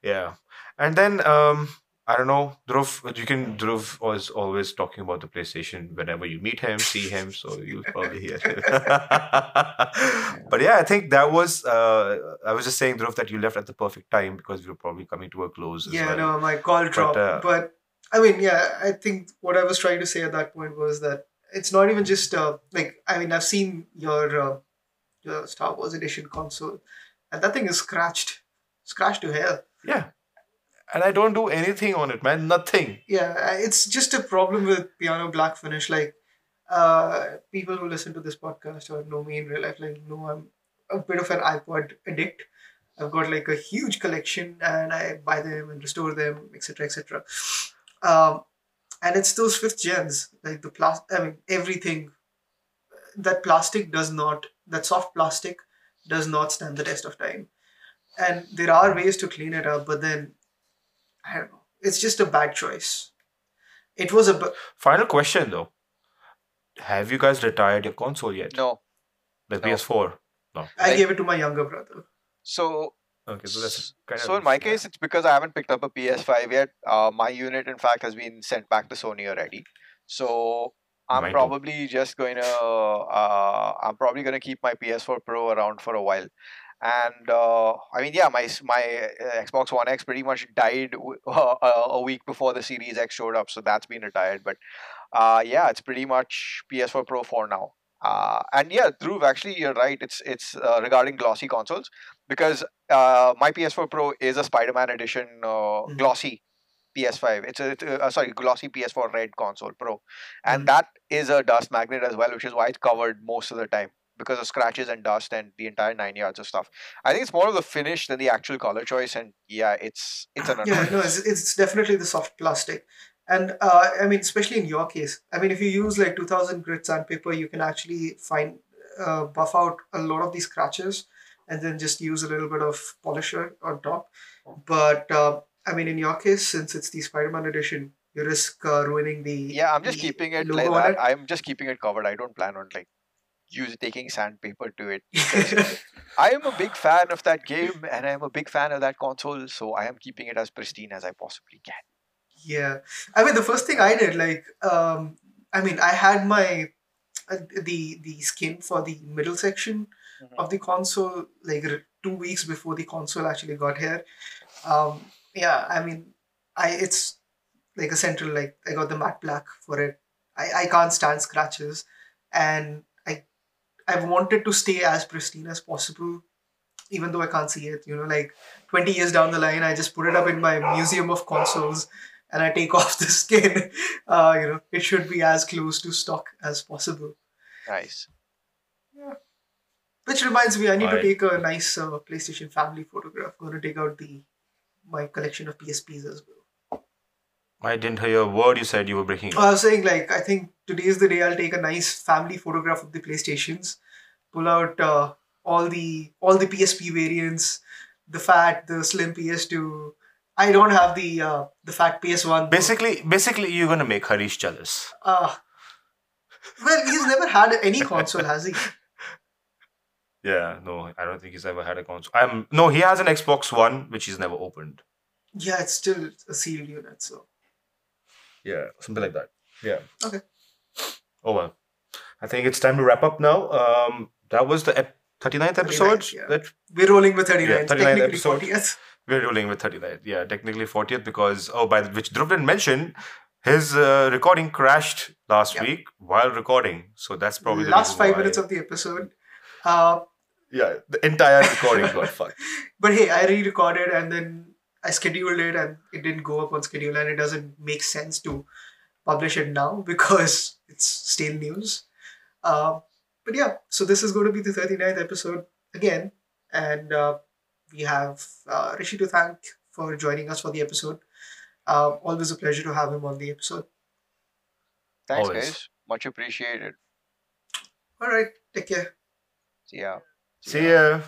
Yeah. And then, I don't know, Dhruv was always talking about the PlayStation whenever you meet him, see him, so you'll probably hear him. But yeah, I think that was, I was just saying, Dhruv, that you left at the perfect time because we were probably coming to a close as well. Yeah, no, my call dropped. But I mean, yeah, I think what I was trying to say at that point was that it's not even just, I've seen your Star Wars Edition console, and that thing is scratched to hell. Yeah. And I don't do anything on it, man. Nothing. Yeah, it's just a problem with piano black finish. Like, people who listen to this podcast or know me in real life, like, no, I'm a bit of an iPod addict. I've got like a huge collection and I buy them and restore them, etc., etc. And it's those 5th gens. Like, everything that soft plastic does not stand the test of time. And there are ways to clean it up, but then, I don't know. It's just a bad choice. It was a... Final question, though. Have you guys retired your console yet? No. The PS4? No. I gave it to my younger brother. So... Okay, so that's kind of... So in my case, it's because I haven't picked up a PS5 yet. My unit, in fact, has been sent back to Sony already. So... I'm probably gonna keep my PS4 Pro around for a while, and I mean, yeah, my Xbox One X pretty much died a week before the Series X showed up, so that's been retired. But yeah, it's pretty much PS4 Pro for now. And yeah, Dhruv, actually, you're right. It's regarding glossy consoles, because my PS4 Pro is a Spider-Man edition glossy. PS5. It's a glossy PS4 red console Pro, and that is a dust magnet as well, which is why it's covered most of the time because of scratches and dust and the entire 9 yards of stuff. I think it's more of the finish than the actual color choice, and yeah, it's an annoyance. Yeah, no, it's definitely the soft plastic, and I mean, especially in your case, I mean, if you use like 2000 grit sandpaper, you can actually find buff out a lot of these scratches, and then just use a little bit of polisher on top, but. I mean, in your case, since it's the Spider-Man edition, you risk ruining the... Yeah, I'm just keeping it like that. I'm just keeping it covered. I don't plan on like taking sandpaper to it. I am a big fan of that game and I'm a big fan of that console. So I am keeping it as pristine as I possibly can. Yeah. I mean, the first thing I did, like, I mean, I had my... the skin for the middle section of the console, like 2 weeks before the console actually got here. Yeah, I mean, it's like a central, like I got the matte black for it. I can't stand scratches, and I've wanted to stay as pristine as possible, even though I can't see it. You know, like 20 years down the line, I just put it up in my museum of consoles and I take off the skin. You know, it should be as close to stock as possible. Nice. Yeah. Which reminds me, I need to take a nice PlayStation family photograph. I'm going to take out my collection of PSPs as well. I didn't hear a word you said. You were breaking up. I was saying, like, I think today is the day I'll take a nice family photograph of the PlayStations, pull out all the PSP variants, the fat, the slim PS2. I don't have the fat PS1. Basically, you're gonna make Harish jealous. Well, he's never had any console, has he? Yeah, no, I don't think he's ever had a console. No, he has an Xbox One, which he's never opened. Yeah, it's still a sealed unit, so. Yeah, something like that. Yeah. Okay. Oh, well. I think it's time to wrap up now. That was the 39th episode. 39th, yeah. We're rolling with 39th. Yeah, 39th technically episode. 40th. We're rolling with 39th. Yeah, technically 40th because, which Dhruv didn't mention, his recording crashed last week while recording. So that's probably last 5 minutes of the episode. Yeah, the entire recording got fucked. But hey, I re-recorded and then I scheduled it and it didn't go up on schedule and it doesn't make sense to publish it now because it's stale news. But yeah, so this is going to be the 39th episode again. And we have Rishi to thank for joining us for the episode. Always a pleasure to have him on the episode. Thanks, guys. Much appreciated. All right. Take care. See ya.